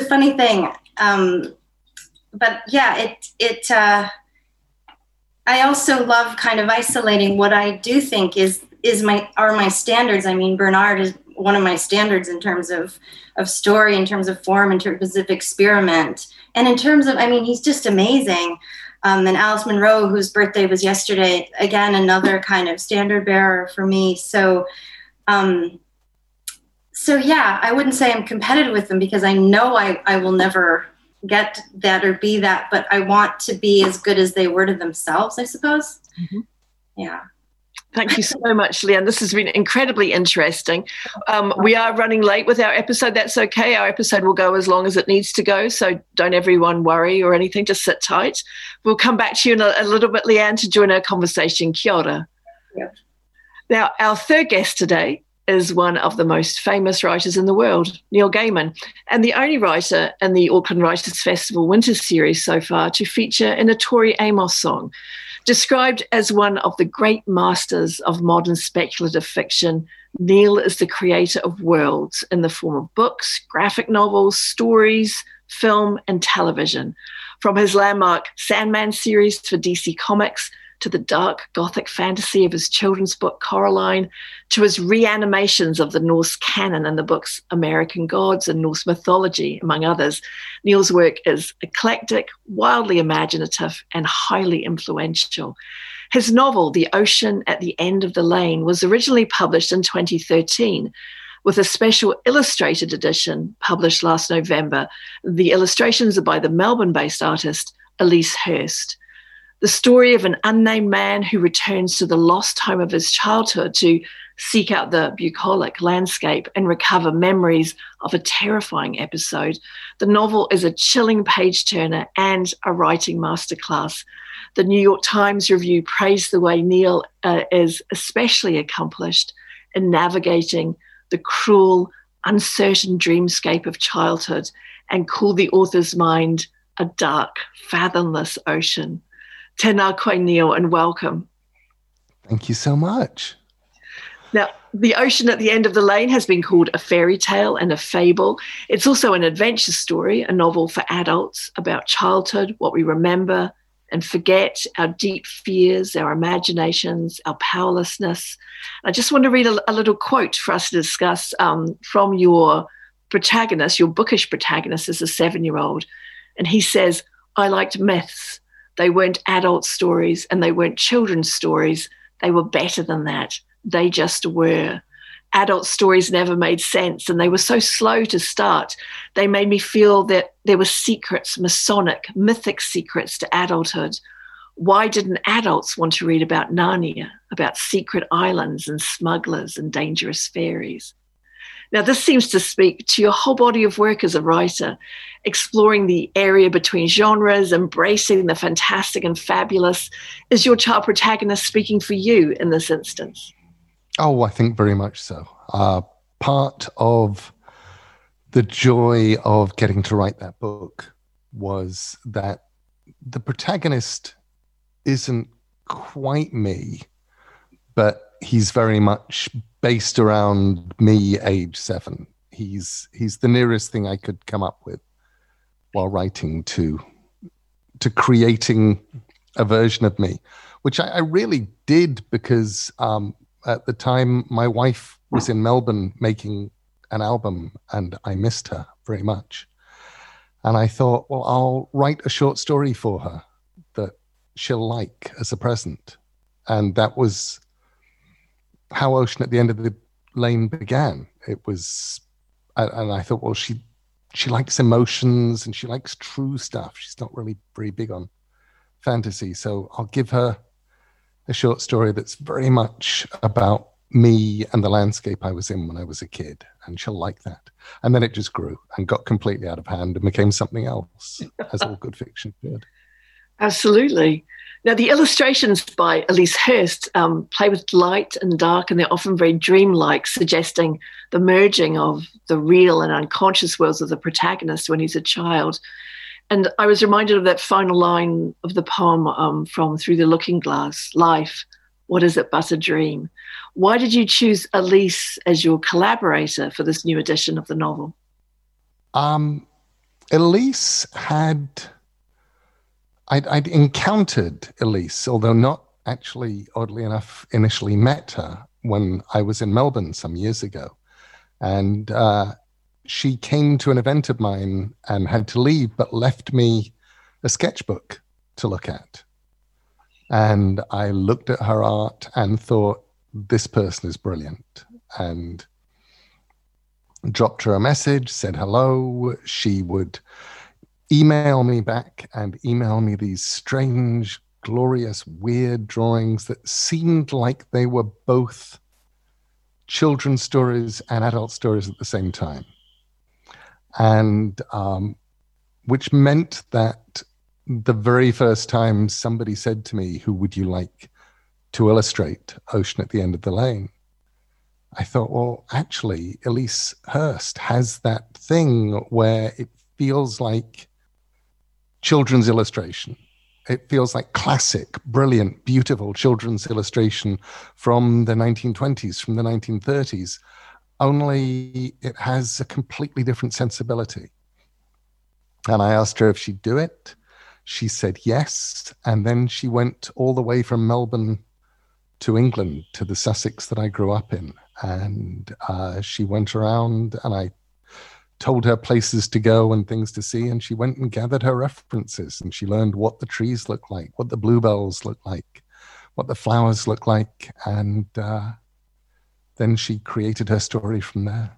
funny thing. But yeah, I also love kind of isolating what I do think are my standards. I mean, Bernhard is one of my standards in terms of story, in terms of form, in terms of experiment. And in terms of, he's just amazing. And Alice Munro, whose birthday was yesterday, again, another kind of standard bearer for me. So yeah, I wouldn't say I'm competitive with them, because I know I will never get that or be that, but I want to be as good as they were to themselves, I suppose. Mm-hmm. Yeah. Thank you so much, Leanne. This has been incredibly interesting. We are running late with our episode. That's okay. Our episode will go as long as it needs to go, so don't everyone worry or anything. Just sit tight. We'll come back to you in a little bit, Leanne, to join our conversation. Kia ora. Yeah. Now, our third guest today is one of the most famous writers in the world, Neil Gaiman, and the only writer in the Auckland Writers' Festival Winter Series so far to feature in a Tori Amos song. Described as one of the great masters of modern speculative fiction, Neil is the creator of worlds in the form of books, graphic novels, stories, film, and television. From his landmark Sandman series for DC Comics, to the dark gothic fantasy of his children's book Coraline, to his reanimations of the Norse canon and the books American Gods and Norse Mythology, among others, Neil's work is eclectic, wildly imaginative, and highly influential. His novel, The Ocean at the End of the Lane, was originally published in 2013, with a special illustrated edition published last November. The illustrations are by the Melbourne-based artist Elise Hurst. The story of an unnamed man who returns to the lost home of his childhood to seek out the bucolic landscape and recover memories of a terrifying episode. The novel is a chilling page-turner and a writing masterclass. The New York Times review praised the way Neil is especially accomplished in navigating the cruel, uncertain dreamscape of childhood, and called the author's mind a dark, fathomless ocean. Tēnā koe, Neil, and welcome. Thank you so much. Now, The Ocean at the End of the Lane has been called a fairy tale and a fable. It's also an adventure story, a novel for adults about childhood, what we remember and forget, our deep fears, our imaginations, our powerlessness. I just want to read a little quote for us to discuss from your protagonist. Your bookish protagonist is a 7-year-old, and he says, "I liked myths. They weren't adult stories and they weren't children's stories. They were better than that. They just were. Adult stories never made sense, and they were so slow to start. They made me feel that there were secrets, Masonic, mythic secrets to adulthood. Why didn't adults want to read about Narnia, about secret islands and smugglers and dangerous fairies?" Now, this seems to speak to your whole body of work as a writer, exploring the area between genres, embracing the fantastic and fabulous. Is your child protagonist speaking for you in this instance? Oh, I think very much so. Part of the joy of getting to write that book was that the protagonist isn't quite me, but he's very much based around me, age 7. He's the nearest thing I could come up with while writing to creating a version of me, which I really did because at the time my wife was in Melbourne making an album and I missed her very much. And I thought, well, I'll write a short story for her that she'll like as a present. And that was how Ocean at the End of the Lane began. It was, and I thought, well, she likes emotions and she likes true stuff. She's not really very big on fantasy. So I'll give her a short story that's very much about me and the landscape I was in when I was a kid, and she'll like that. And then it just grew and got completely out of hand and became something else, as all good fiction did. Absolutely. Now, the illustrations by Elise Hurst play with light and dark, and they're often very dreamlike, suggesting the merging of the real and unconscious worlds of the protagonist when he's a child. And I was reminded of that final line of the poem from Through the Looking Glass, life, what is it but a dream? Why did you choose Elise as your collaborator for this new edition of the novel? Elise had... I'd encountered Elise, although not actually, oddly enough, initially met her when I was in Melbourne some years ago. And she came to an event of mine and had to leave, but left me a sketchbook to look at. And I looked at her art and thought, this person is brilliant. And dropped her a message, said hello. She would email me back and email me these strange, glorious, weird drawings that seemed like they were both children's stories and adult stories at the same time. And which meant that the very first time somebody said to me, who would you like to illustrate Ocean at the End of the Lane? I thought, well, actually, Elise Hurst has that thing where it feels like children's illustration. It feels like classic, brilliant, beautiful children's illustration from the 1920s, from the 1930s, only it has a completely different sensibility. And I asked her if she'd do it. She said yes. And then she went all the way from Melbourne to England, to the Sussex that I grew up in. And she went around and I told her places to go and things to see, and she went and gathered her references, and she learned what the trees look like, what the bluebells look like, what the flowers look like, and then she created her story from there.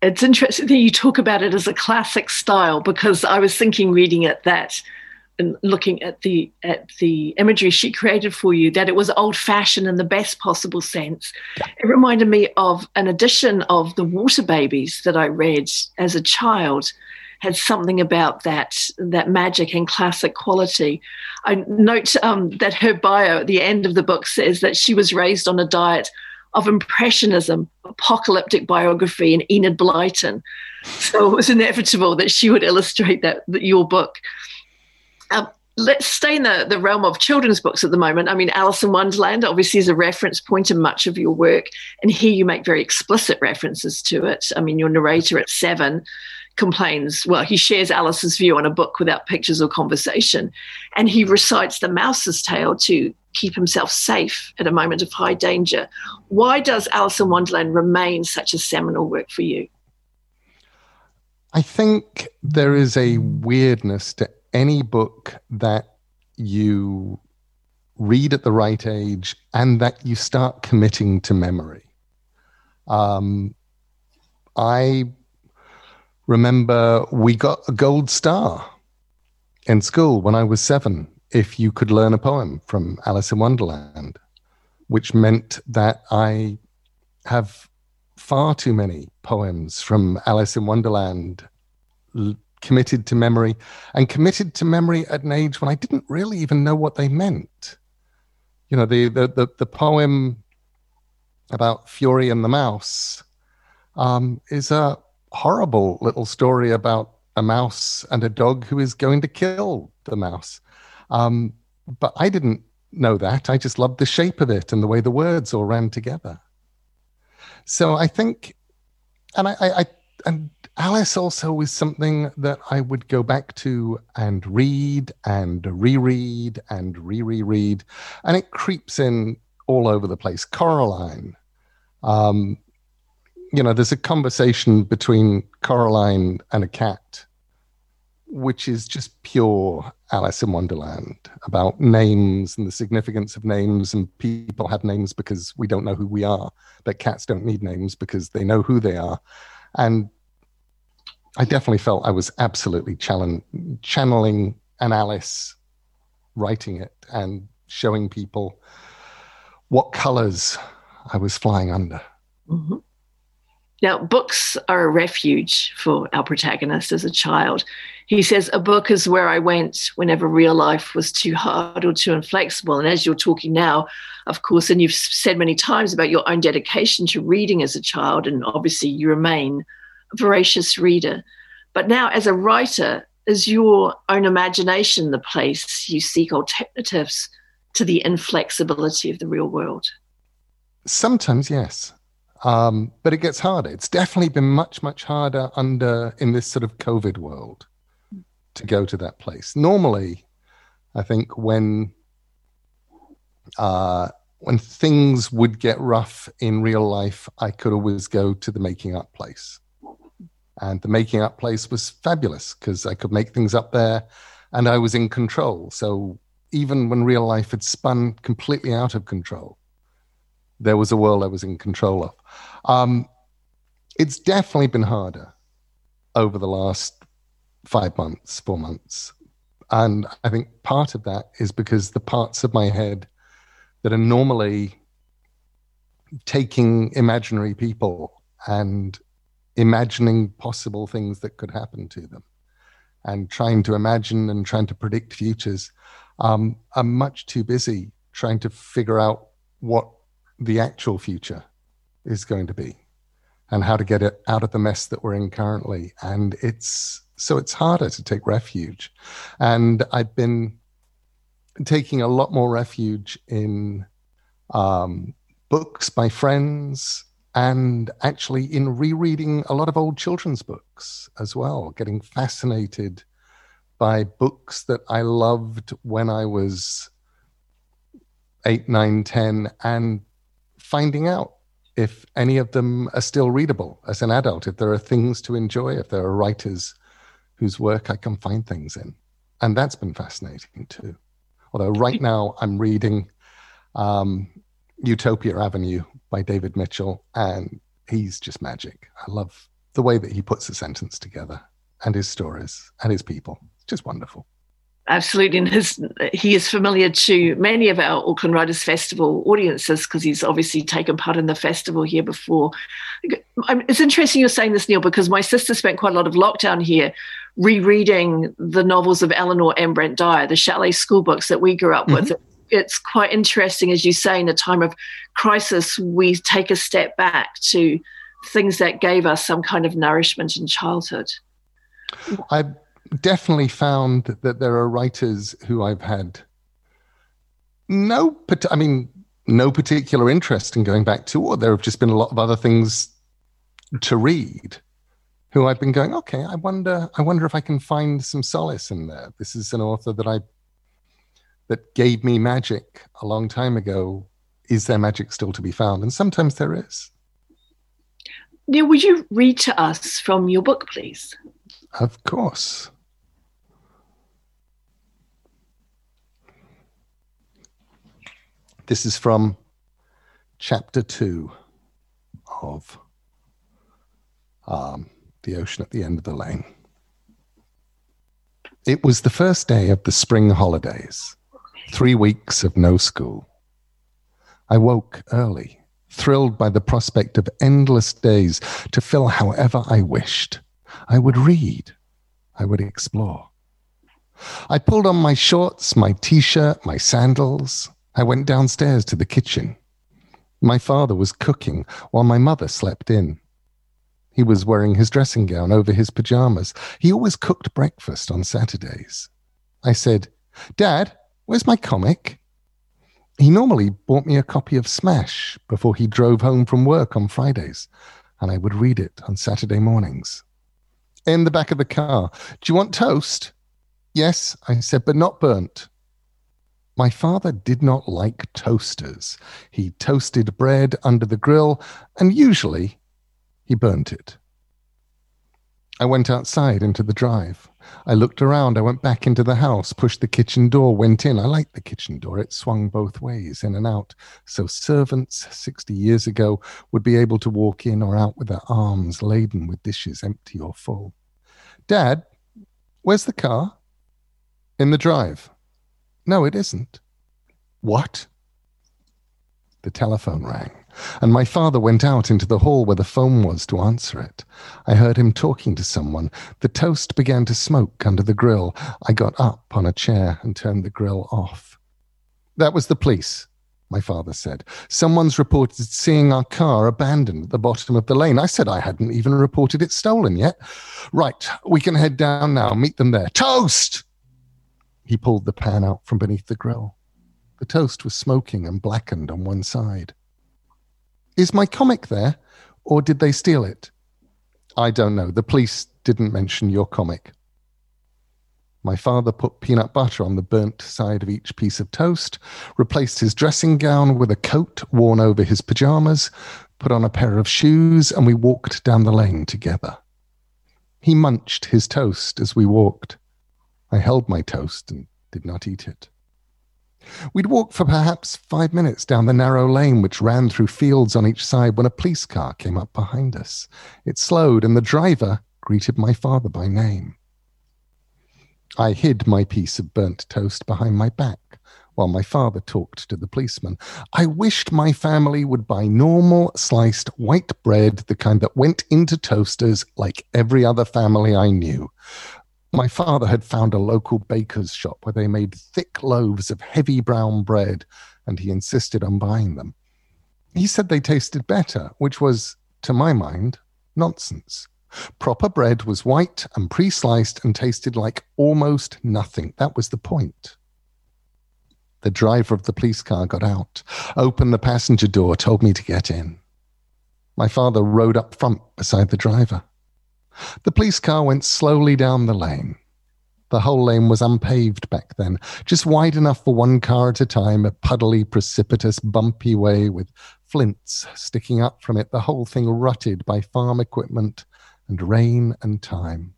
It's interesting that you talk about it as a classic style, because I was thinking reading at that and looking at the imagery she created for you, that it was old-fashioned in the best possible sense. Yeah. It reminded me of an edition of The Water Babies that I read as a child, had something about that magic and classic quality. I note that her bio at the end of the book says that she was raised on a diet of Impressionism, apocalyptic biography, and Enid Blyton. So it was inevitable that she would illustrate that your book. Let's stay in the realm of children's books at the moment. I mean, Alice in Wonderland obviously is a reference point in much of your work, and here you make very explicit references to it. I mean, your narrator at 7 complains, well, he shares Alice's view on a book without pictures or conversation, and he recites the mouse's tale to keep himself safe at a moment of high danger. Why does Alice in Wonderland remain such a seminal work for you? I think there is a weirdness to any book that you read at the right age and that you start committing to memory. I remember we got a gold star in school when I was 7 if you could learn a poem from Alice in Wonderland, which meant that I have far too many poems from Alice in Wonderland committed to memory, and committed to memory at an age when I didn't really even know what they meant. You know, the poem about Fury and the Mouse is a horrible little story about a mouse and a dog who is going to kill the mouse. But I didn't know that. I just loved the shape of it and the way the words all ran together. So I think, and I Alice also is something that I would go back to and read and reread and re-reread, and it creeps in all over the place. Coraline, you know, there's a conversation between Coraline and a cat, which is just pure Alice in Wonderland, about names and the significance of names, and people have names because we don't know who we are, but cats don't need names because they know who they are. And I definitely felt I was absolutely channeling an Alice, writing it and showing people what colors I was flying under. Mm-hmm. Now, books are a refuge for our protagonist as a child. He says, a book is where I went whenever real life was too hard or too inflexible. And as you're talking now, of course, and you've said many times about your own dedication to reading as a child, and obviously you remain a voracious reader. But now as a writer, is your own imagination the place you seek alternatives to the inflexibility of the real world? Sometimes, yes. But it gets harder. It's definitely been much, much harder in this sort of COVID world to go to that place. Normally, I think when things would get rough in real life, I could always go to the making up place. And the making up place was fabulous because I could make things up there and I was in control. So even when real life had spun completely out of control, there was a world I was in control of. It's definitely been harder over the last 5 months, 4 months. And I think part of that is because the parts of my head that are normally taking imaginary people and imagining possible things that could happen to them and trying to imagine and trying to predict futures, are much too busy trying to figure out what the actual future is going to be and how to get it out of the mess that we're in currently. And it's harder to take refuge. And I've been taking a lot more refuge in books by friends, and actually in rereading a lot of old children's books as well, getting fascinated by books that I loved when I was 8, 9, 10, and finding out if any of them are still readable as an adult, if there are things to enjoy, if there are writers whose work I can find things in. And that's been fascinating too. Although right now I'm reading Utopia Avenue by David Mitchell, and he's just magic. I love the way that he puts a sentence together, and his stories and his people. It's just wonderful. Absolutely, and he is familiar to many of our Auckland Writers' Festival audiences because he's obviously taken part in the festival here before. It's interesting you're saying this, Neil, because my sister spent quite a lot of lockdown here rereading the novels of Eleanor and Brent Dyer, the Chalet school books that we grew up with. Mm-hmm. It's quite interesting, as you say, in a time of crisis, we take a step back to things that gave us some kind of nourishment in childhood. I've definitely found that there are writers who I've had no particular interest in going back to, or there have just been a lot of other things to read, who I've been going, okay, I wonder if I can find some solace in there. This is an author that gave me magic a long time ago. Is there magic still to be found? And sometimes there is. Neil, would you read to us from your book, please? Of course. This is from chapter 2 of The Ocean at the End of the Lane. It was the first day of the spring holidays, 3 weeks of no school. I woke early, thrilled by the prospect of endless days to fill however I wished. I would read. I would explore. I pulled on my shorts, my t-shirt, my sandals. I went downstairs to the kitchen. My father was cooking while my mother slept in. He was wearing his dressing gown over his pajamas. He always cooked breakfast on Saturdays. I said, "Dad, where's my comic?" He normally bought me a copy of Smash before he drove home from work on Fridays, and I would read it on Saturday mornings. In the back of the car, "Do you want toast?" "Yes," I said, "but not burnt." My father did not like toasters. He toasted bread under the grill, and usually he burnt it. I went outside into the drive. I looked around. I went back into the house, pushed the kitchen door, went in. I liked the kitchen door. It swung both ways, in and out, so servants 60 years ago would be able to walk in or out with their arms laden with dishes, empty or full. "Dad, where's the car?" "In the drive." "No, it isn't." "What?" The telephone rang, and my father went out into the hall where the phone was to answer it. I heard him talking to someone. The toast began to smoke under the grill. I got up on a chair and turned the grill off. "That was the police," my father said. "Someone's reported seeing our car abandoned at the bottom of the lane." I said I hadn't even reported it stolen yet. "Right, we can head down now. Meet them there." "Toast!" He pulled the pan out from beneath the grill. The toast was smoking and blackened on one side. "Is my comic there, or did they steal it?" "I don't know. The police didn't mention your comic." My father put peanut butter on the burnt side of each piece of toast, replaced his dressing gown with a coat worn over his pajamas, put on a pair of shoes, and we walked down the lane together. He munched his toast as we walked. I held my toast and did not eat it. We'd walked for perhaps 5 minutes down the narrow lane which ran through fields on each side when a police car came up behind us. It slowed, and the driver greeted my father by name. I hid my piece of burnt toast behind my back while my father talked to the policeman. I wished my family would buy normal sliced white bread, the kind that went into toasters like every other family I knew. My father had found a local baker's shop where they made thick loaves of heavy brown bread, and he insisted on buying them. He said they tasted better, which was, to my mind, nonsense. Proper bread was white and pre-sliced and tasted like almost nothing. That was the point. The driver of the police car got out, opened the passenger door, told me to get in. My father rode up front beside the driver. The police car went slowly down the lane. The whole lane was unpaved back then, just wide enough for one car at a time, a puddly, precipitous, bumpy way with flints sticking up from it, the whole thing rutted by farm equipment and rain and time.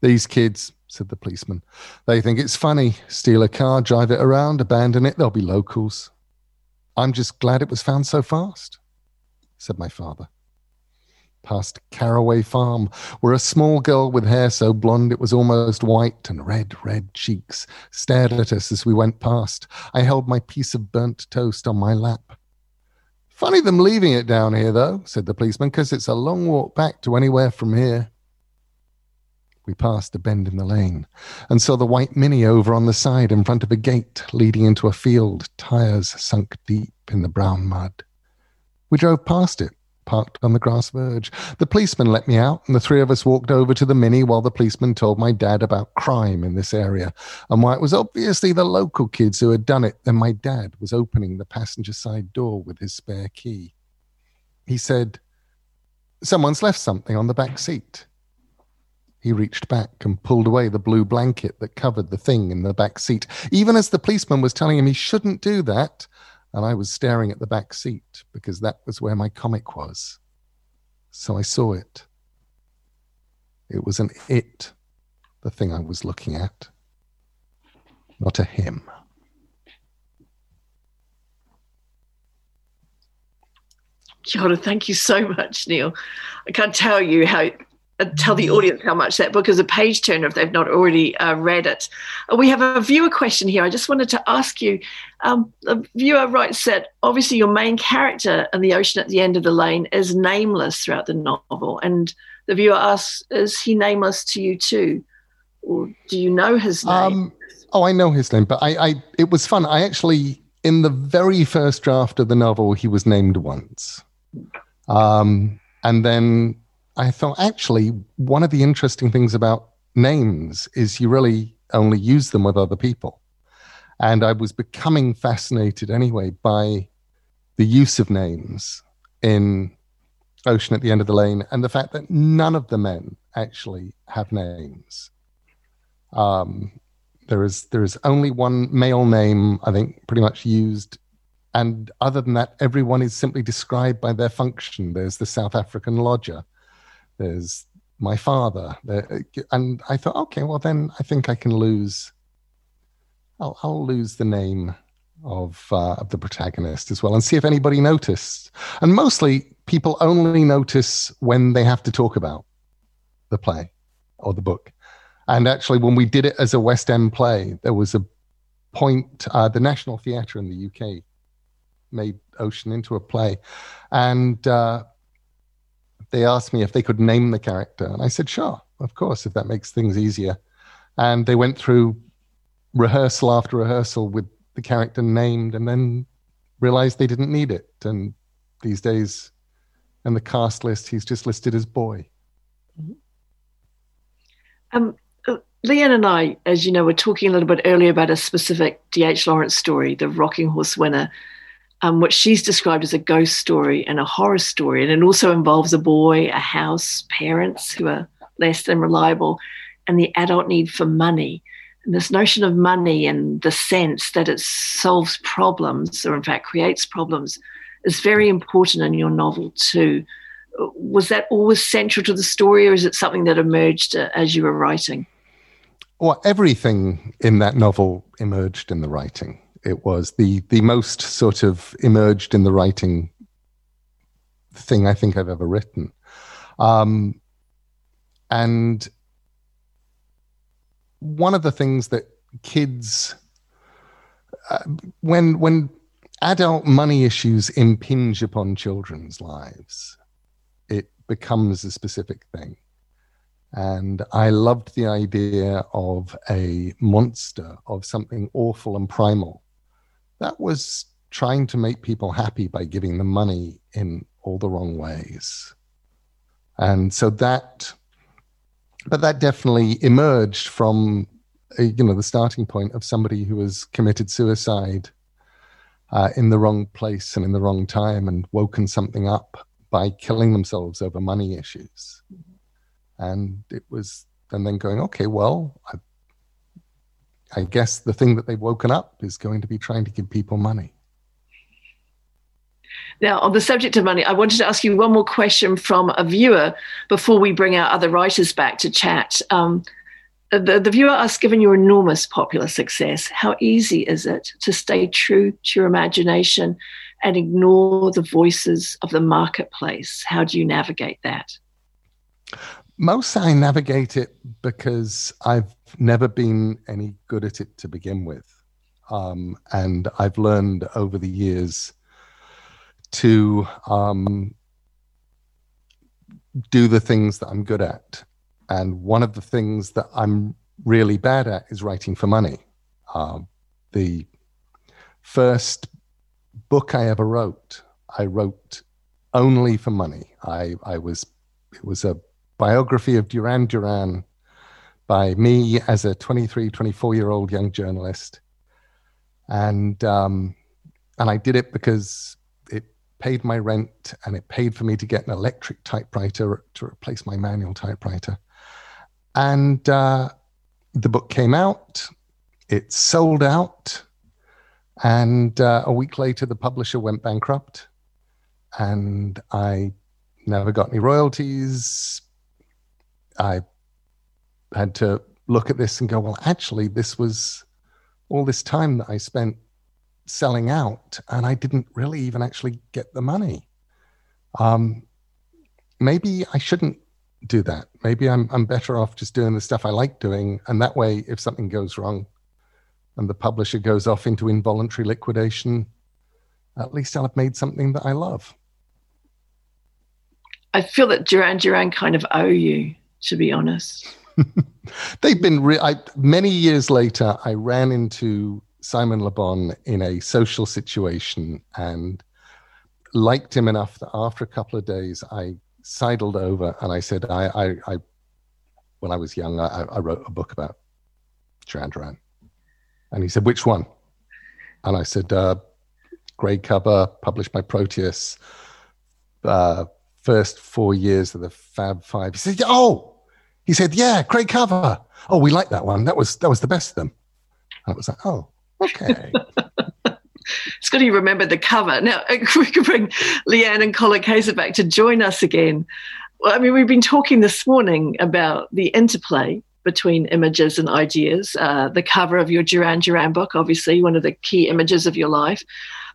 "These kids," said the policeman, "they think it's funny. Steal a car, drive it around, abandon it, they'll be locals." "I'm just glad it was found so fast," said my father. Past Caraway Farm, where a small girl with hair so blonde it was almost white and red cheeks stared at us as we went past. I held my piece of burnt toast on my lap. "Funny them leaving it down here, though," said the policeman, "'cause it's a long walk back to anywhere from here." We passed a bend in the lane and saw the white Mini over on the side in front of a gate leading into a field, tires sunk deep in the brown mud. We drove past it, parked on the grass verge. The policeman let me out, and the three of us walked over to the Mini while the policeman told my dad about crime in this area and why it was obviously the local kids who had done it. Then my dad was opening the passenger side door with his spare key. He said, "Someone's left something on the back seat." He reached back and pulled away the blue blanket that covered the thing in the back seat, even as the policeman was telling him he shouldn't do that. And I was staring at the back seat because that was where my comic was. So I saw it. It was an it, the thing I was looking at, not a him. Kia ora, thank you so much, Neil. I can't tell you how... tell the audience how much that book is a page turner if they've not already read it. We have a viewer question here. I just wanted to ask you, the viewer writes that obviously your main character in The Ocean at the End of the Lane is nameless throughout the novel, and the viewer asks, is he nameless to you too? Or do you know his name? I know his name, but it was fun. I actually, in the very first draft of the novel, he was named once. And then... I thought, actually, one of the interesting things about names is you really only use them with other people. And I was becoming fascinated anyway by the use of names in Ocean at the End of the Lane and the fact that none of the men actually have names. There is only one male name, I think, pretty much used. And other than that, everyone is simply described by their function. There's the South African lodger. There's my father. And I thought, okay, well, then I think I can lose. I'll lose the name of the protagonist as well and see if anybody noticed. And mostly people only notice when they have to talk about the play or the book. And actually, when we did it as a West End play, there was a point, the National Theatre in the UK made Ocean into a play. And they asked me if they could name the character. And I said, sure, of course, if that makes things easier. And they went through rehearsal after rehearsal with the character named and then realized they didn't need it. And these days, in the cast list, he's just listed as boy. Leanne and I, as you know, were talking a little bit earlier about a specific D.H. Lawrence story, The Rocking Horse Winner, which she's described as a ghost story and a horror story. And it also involves a boy, a house, parents who are less than reliable, and the adult need for money. And this notion of money and the sense that it solves problems or, in fact, creates problems is very important in your novel too. Was that always central to the story, or is it something that emerged as you were writing? Well, everything in that novel emerged in the writing. It was the most sort of emerged in the writing thing I think I've ever written. And one of the things that kids, when adult money issues impinge upon children's lives, it becomes a specific thing. And I loved the idea of a monster, of something awful and primal that was trying to make people happy by giving them money in all the wrong ways. And so that definitely emerged from, the starting point of somebody who has committed suicide in the wrong place and in the wrong time and woken something up by killing themselves over money issues. And it was, and then going, okay, well, I guess the thing that they've woken up is going to be trying to give people money. Now, on the subject of money, I wanted to ask you one more question from a viewer before we bring our other writers back to chat. The viewer asks, given your enormous popular success, how easy is it to stay true to your imagination and ignore the voices of the marketplace? How do you navigate that? Mostly I navigate it because I've never been any good at it to begin with. And I've learned over the years to do the things that I'm good at. And one of the things that I'm really bad at is writing for money. The first book I ever wrote, I wrote only for money. It was a biography of Duran Duran by me as a 23, 24-year-old young journalist. And I did it because it paid my rent and it paid for me to get an electric typewriter to replace my manual typewriter. And the book came out, it sold out, and a week later the publisher went bankrupt and I never got any royalties. I had to look at this and go, well, actually, this was all this time that I spent selling out and I didn't really even actually get the money. Maybe I shouldn't do that. Maybe I'm better off just doing the stuff I like doing. And that way, if something goes wrong and the publisher goes off into involuntary liquidation, at least I'll have made something that I love. I feel that Duran Duran kind of owe you, to be honest. They've been many years later, I ran into Simon Le Bon in a social situation and liked him enough that after a couple of days, I sidled over and I said, I when I was young, I wrote a book about Duran Duran. And he said, which one? And I said, grade cover published by Proteus, first 4 years of the Fab Five. He said, yeah, great cover. Oh, we like that one. That was the best of them. And I was like, oh, okay. It's good you remembered the cover. Now, we could bring Leanne and Kolokesa back to join us again. Well, I mean, we've been talking this morning about the interplay between images and ideas, the cover of your Duran Duran book, obviously one of the key images of your life.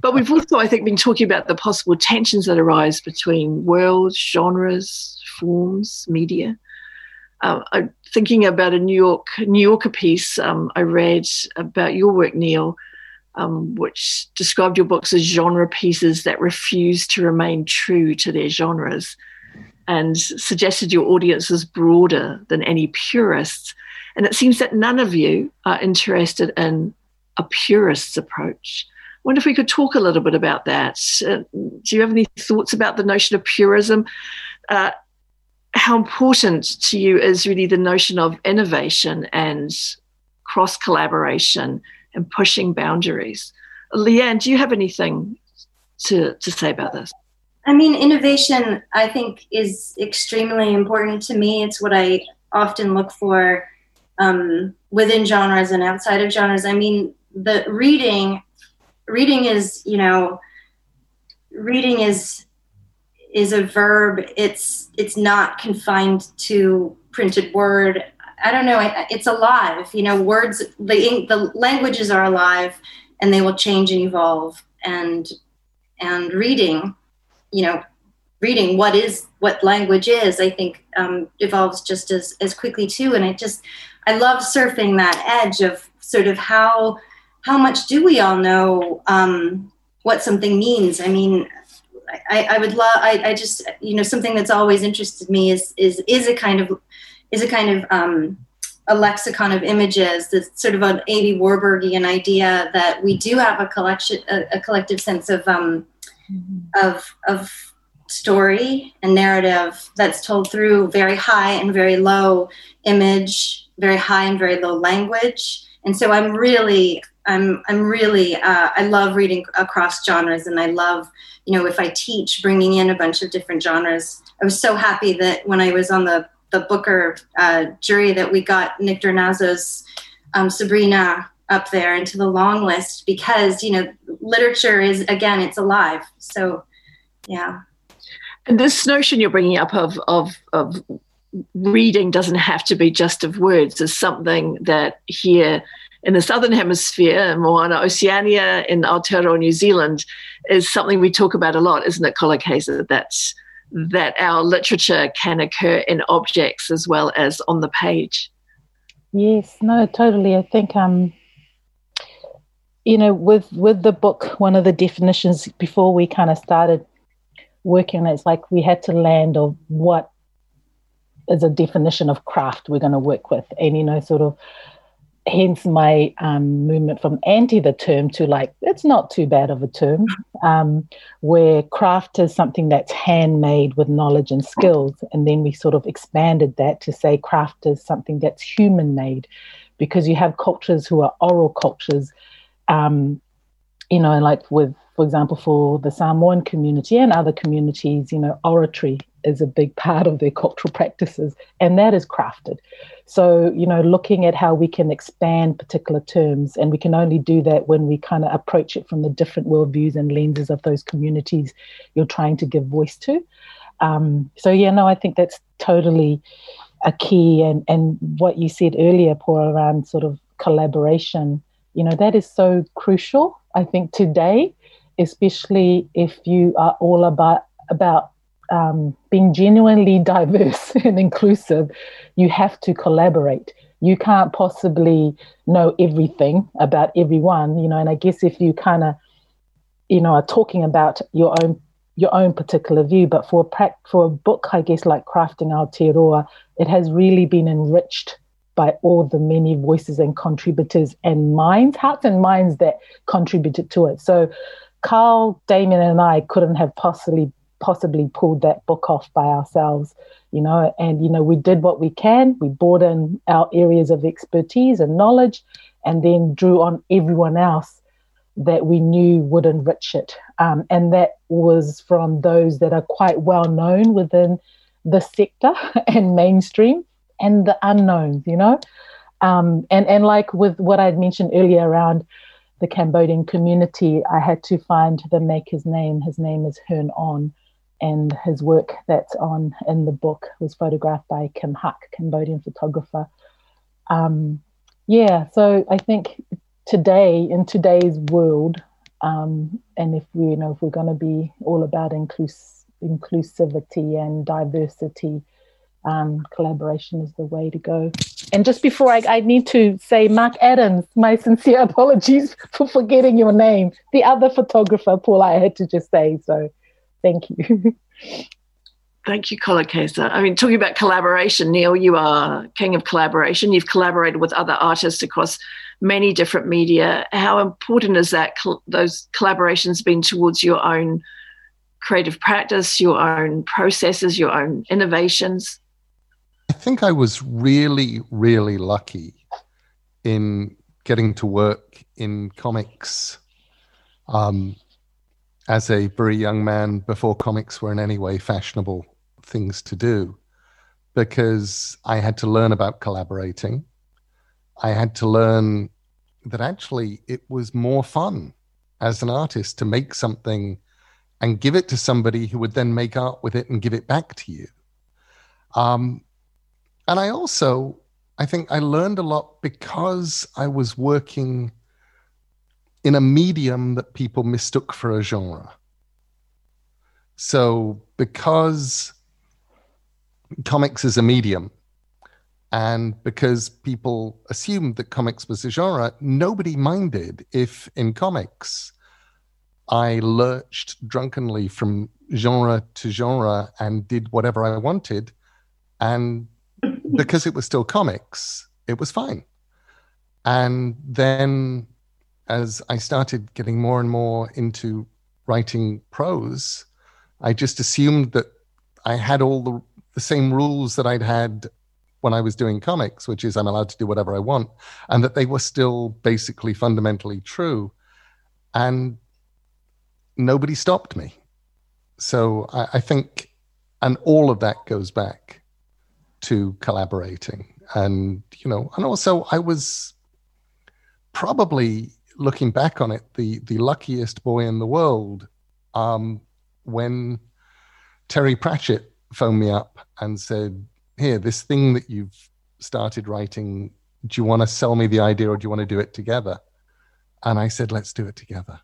But we've also, I think, been talking about the possible tensions that arise between worlds, genres, forms, media. I'm thinking about a New Yorker piece I read about your work, Neil, which described your books as genre pieces that refuse to remain true to their genres, and suggested your audience was broader than any purists. And it seems that none of you are interested in a purist's approach. I wonder if we could talk a little bit about that. Do you have any thoughts about the notion of purism? How important to you is really the notion of innovation and cross-collaboration and pushing boundaries? Leanne, do you have anything to say about this? I mean, innovation, I think, is extremely important to me. It's what I often look for within genres and outside of genres. I mean, the reading is a verb. It's not confined to printed word. I don't know. It's alive. You know, words, the languages are alive, and they will change and evolve. And reading, you know, what language is, I think, evolves just as quickly too. And I love surfing that edge of sort of how much do we all know what something means? I mean, something that's always interested me is a kind of a lexicon of images, that's sort of an A.B. Warburgian idea that we do have a collective sense of story and narrative that's told through very high and very low image, very high and very low language. And so I love reading across genres, and I love, you know, if I teach, bringing in a bunch of different genres. I was so happy that when I was on the Booker jury that we got Nick Dornazzo's Sabrina up there into the long list, because, you know, literature is, again, it's alive. So, yeah. And this notion you're bringing up of reading doesn't have to be just of words is something that here in the Southern Hemisphere, Moana Oceania in Aotearoa, New Zealand, is something we talk about a lot, isn't it, Kolokesa? That our literature can occur in objects as well as on the page. Yes, no, totally. I think, you know, with the book, one of the definitions before we kind of started working, it's like we had to land on what is a definition of craft we're going to work with. And, you know, sort of hence my movement from anti the term to like, it's not too bad of a term, where craft is something that's handmade with knowledge and skills. And then we sort of expanded that to say craft is something that's human made, because you have cultures who are oral cultures, you know, like with, for example, for the Samoan community and other communities, you know, oratory is a big part of their cultural practices, and that is crafted. So, you know, looking at how we can expand particular terms, and we can only do that when we kind of approach it from the different worldviews and lenses of those communities you're trying to give voice to. So, yeah, no, I think that's totally a key. And what you said earlier, Paula, around sort of collaboration, you know, that is so crucial, I think, today, especially if you are all about being genuinely diverse and inclusive. You have to collaborate. You can't possibly know everything about everyone, you know. And I guess if you kind of, you know, are talking about your own particular view, but for a book, I guess, like Crafting Aotearoa, it has really been enriched by all the many voices and contributors and hearts and minds that contributed to it. So Karl, Damien and I couldn't have possibly pulled that book off by ourselves, you know. And, you know, we did what we can. We brought in our areas of expertise and knowledge, and then drew on everyone else that we knew would enrich it. And that was from those that are quite well known within the sector and mainstream, and the unknowns, you know. And like with what I'd mentioned earlier around the Cambodian community, I had to find the maker's name. His name is Hern On, and his work that's on in the book was photographed by Kim Hak, Cambodian photographer. So I think today, in today's world, and if we, you know, if we're going to be all about inclusivity and diversity, collaboration is the way to go. And just before I need to say Mark Adams, my sincere apologies for forgetting your name, the other photographer, Paul, I had to just say, so thank you. Thank you, Kolokesa. I mean, talking about collaboration, Neil, you are king of collaboration. You've collaborated with other artists across many different media. How important is that, those collaborations been towards your own creative practice, your own processes, your own innovations? I think I was really, really lucky in getting to work in comics as a very young man before comics were in any way fashionable things to do, because I had to learn about collaborating. I had to learn that actually it was more fun as an artist to make something and give it to somebody who would then make art with it and give it back to you. And I also, I think I learned a lot because I was working in a medium that people mistook for a genre. So because comics is a medium, and because people assumed that comics was a genre, nobody minded if in comics I lurched drunkenly from genre to genre and did whatever I wanted. And because it was still comics, it was fine. And then as I started getting more and more into writing prose, I just assumed that I had all the same rules that I'd had when I was doing comics, which is I'm allowed to do whatever I want, and that they were still basically fundamentally true. And nobody stopped me. So I think, and all of that goes back to collaborating. And, you know, and also I was probably, looking back on it, the luckiest boy in the world when Terry Pratchett phoned me up and said, here, this thing that you've started writing, do you want to sell me the idea or do you want to do it together? And I said, let's do it together.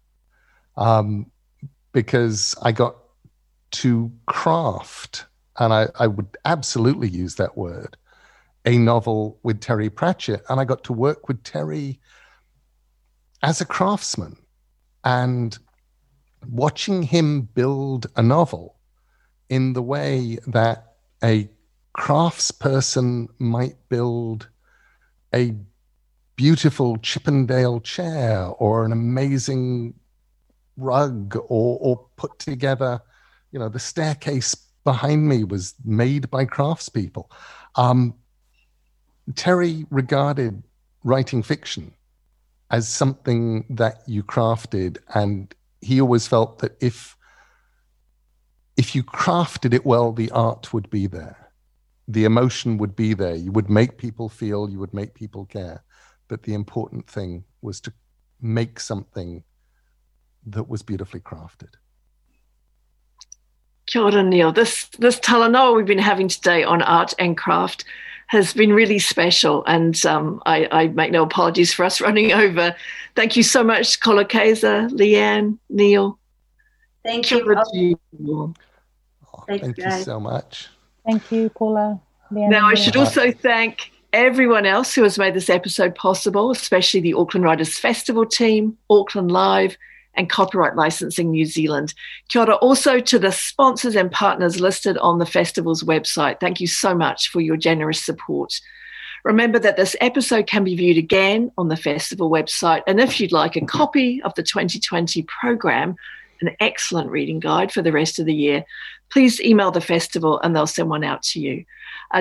Because I got to craft, and I would absolutely use that word, a novel with Terry Pratchett. And I got to work with Terry as a craftsman, and watching him build a novel in the way that a craftsperson might build a beautiful Chippendale chair or an amazing rug, or put together, you know, the staircase behind me was made by craftspeople. Terry regarded writing fiction as something that you crafted, and he always felt that if you crafted it well, the art would be there. The emotion would be there. You would make people feel, you would make people care. But the important thing was to make something that was beautifully crafted. Kia ora, Neil. This talanoa we've been having today on art and craft has been really special, and I make no apologies for us running over. Thank you so much, Kolokesa, Leanne, Neil. Thank you. Thank you so much. Thank you, Paula. Leanne, now, I should also thank everyone else who has made this episode possible, especially the Auckland Writers' Festival team, Auckland Live, and Copyright Licensing New Zealand. Kia ora also to the sponsors and partners listed on the festival's website. Thank you so much for your generous support. Remember that this episode can be viewed again on the festival website, and if you'd like a copy of the 2020 program, an excellent reading guide for the rest of the year, please email the festival and they'll send one out to you.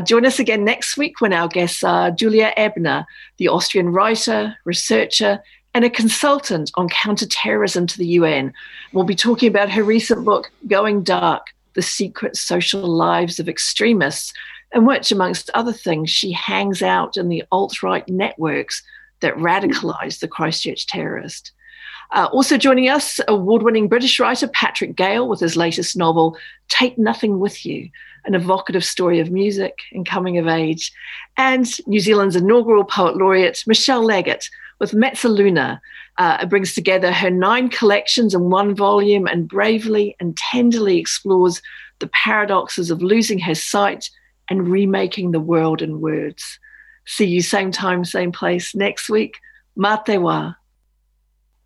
Join us again next week when our guests are Julia Ebner, the Austrian writer, researcher, and a consultant on counterterrorism to the UN. We'll be talking about her recent book, Going Dark, The Secret Social Lives of Extremists, in which, amongst other things, she hangs out in the alt-right networks that radicalised the Christchurch terrorist. Also joining us, award-winning British writer Patrick Gale with his latest novel, Take Nothing With You, an evocative story of music and coming of age, and New Zealand's inaugural poet laureate, Michelle Leggett, with Metsaluna. It brings together her 9 collections in one volume and bravely and tenderly explores the paradoxes of losing her sight and remaking the world in words. See you same time, same place next week. Mā te wā.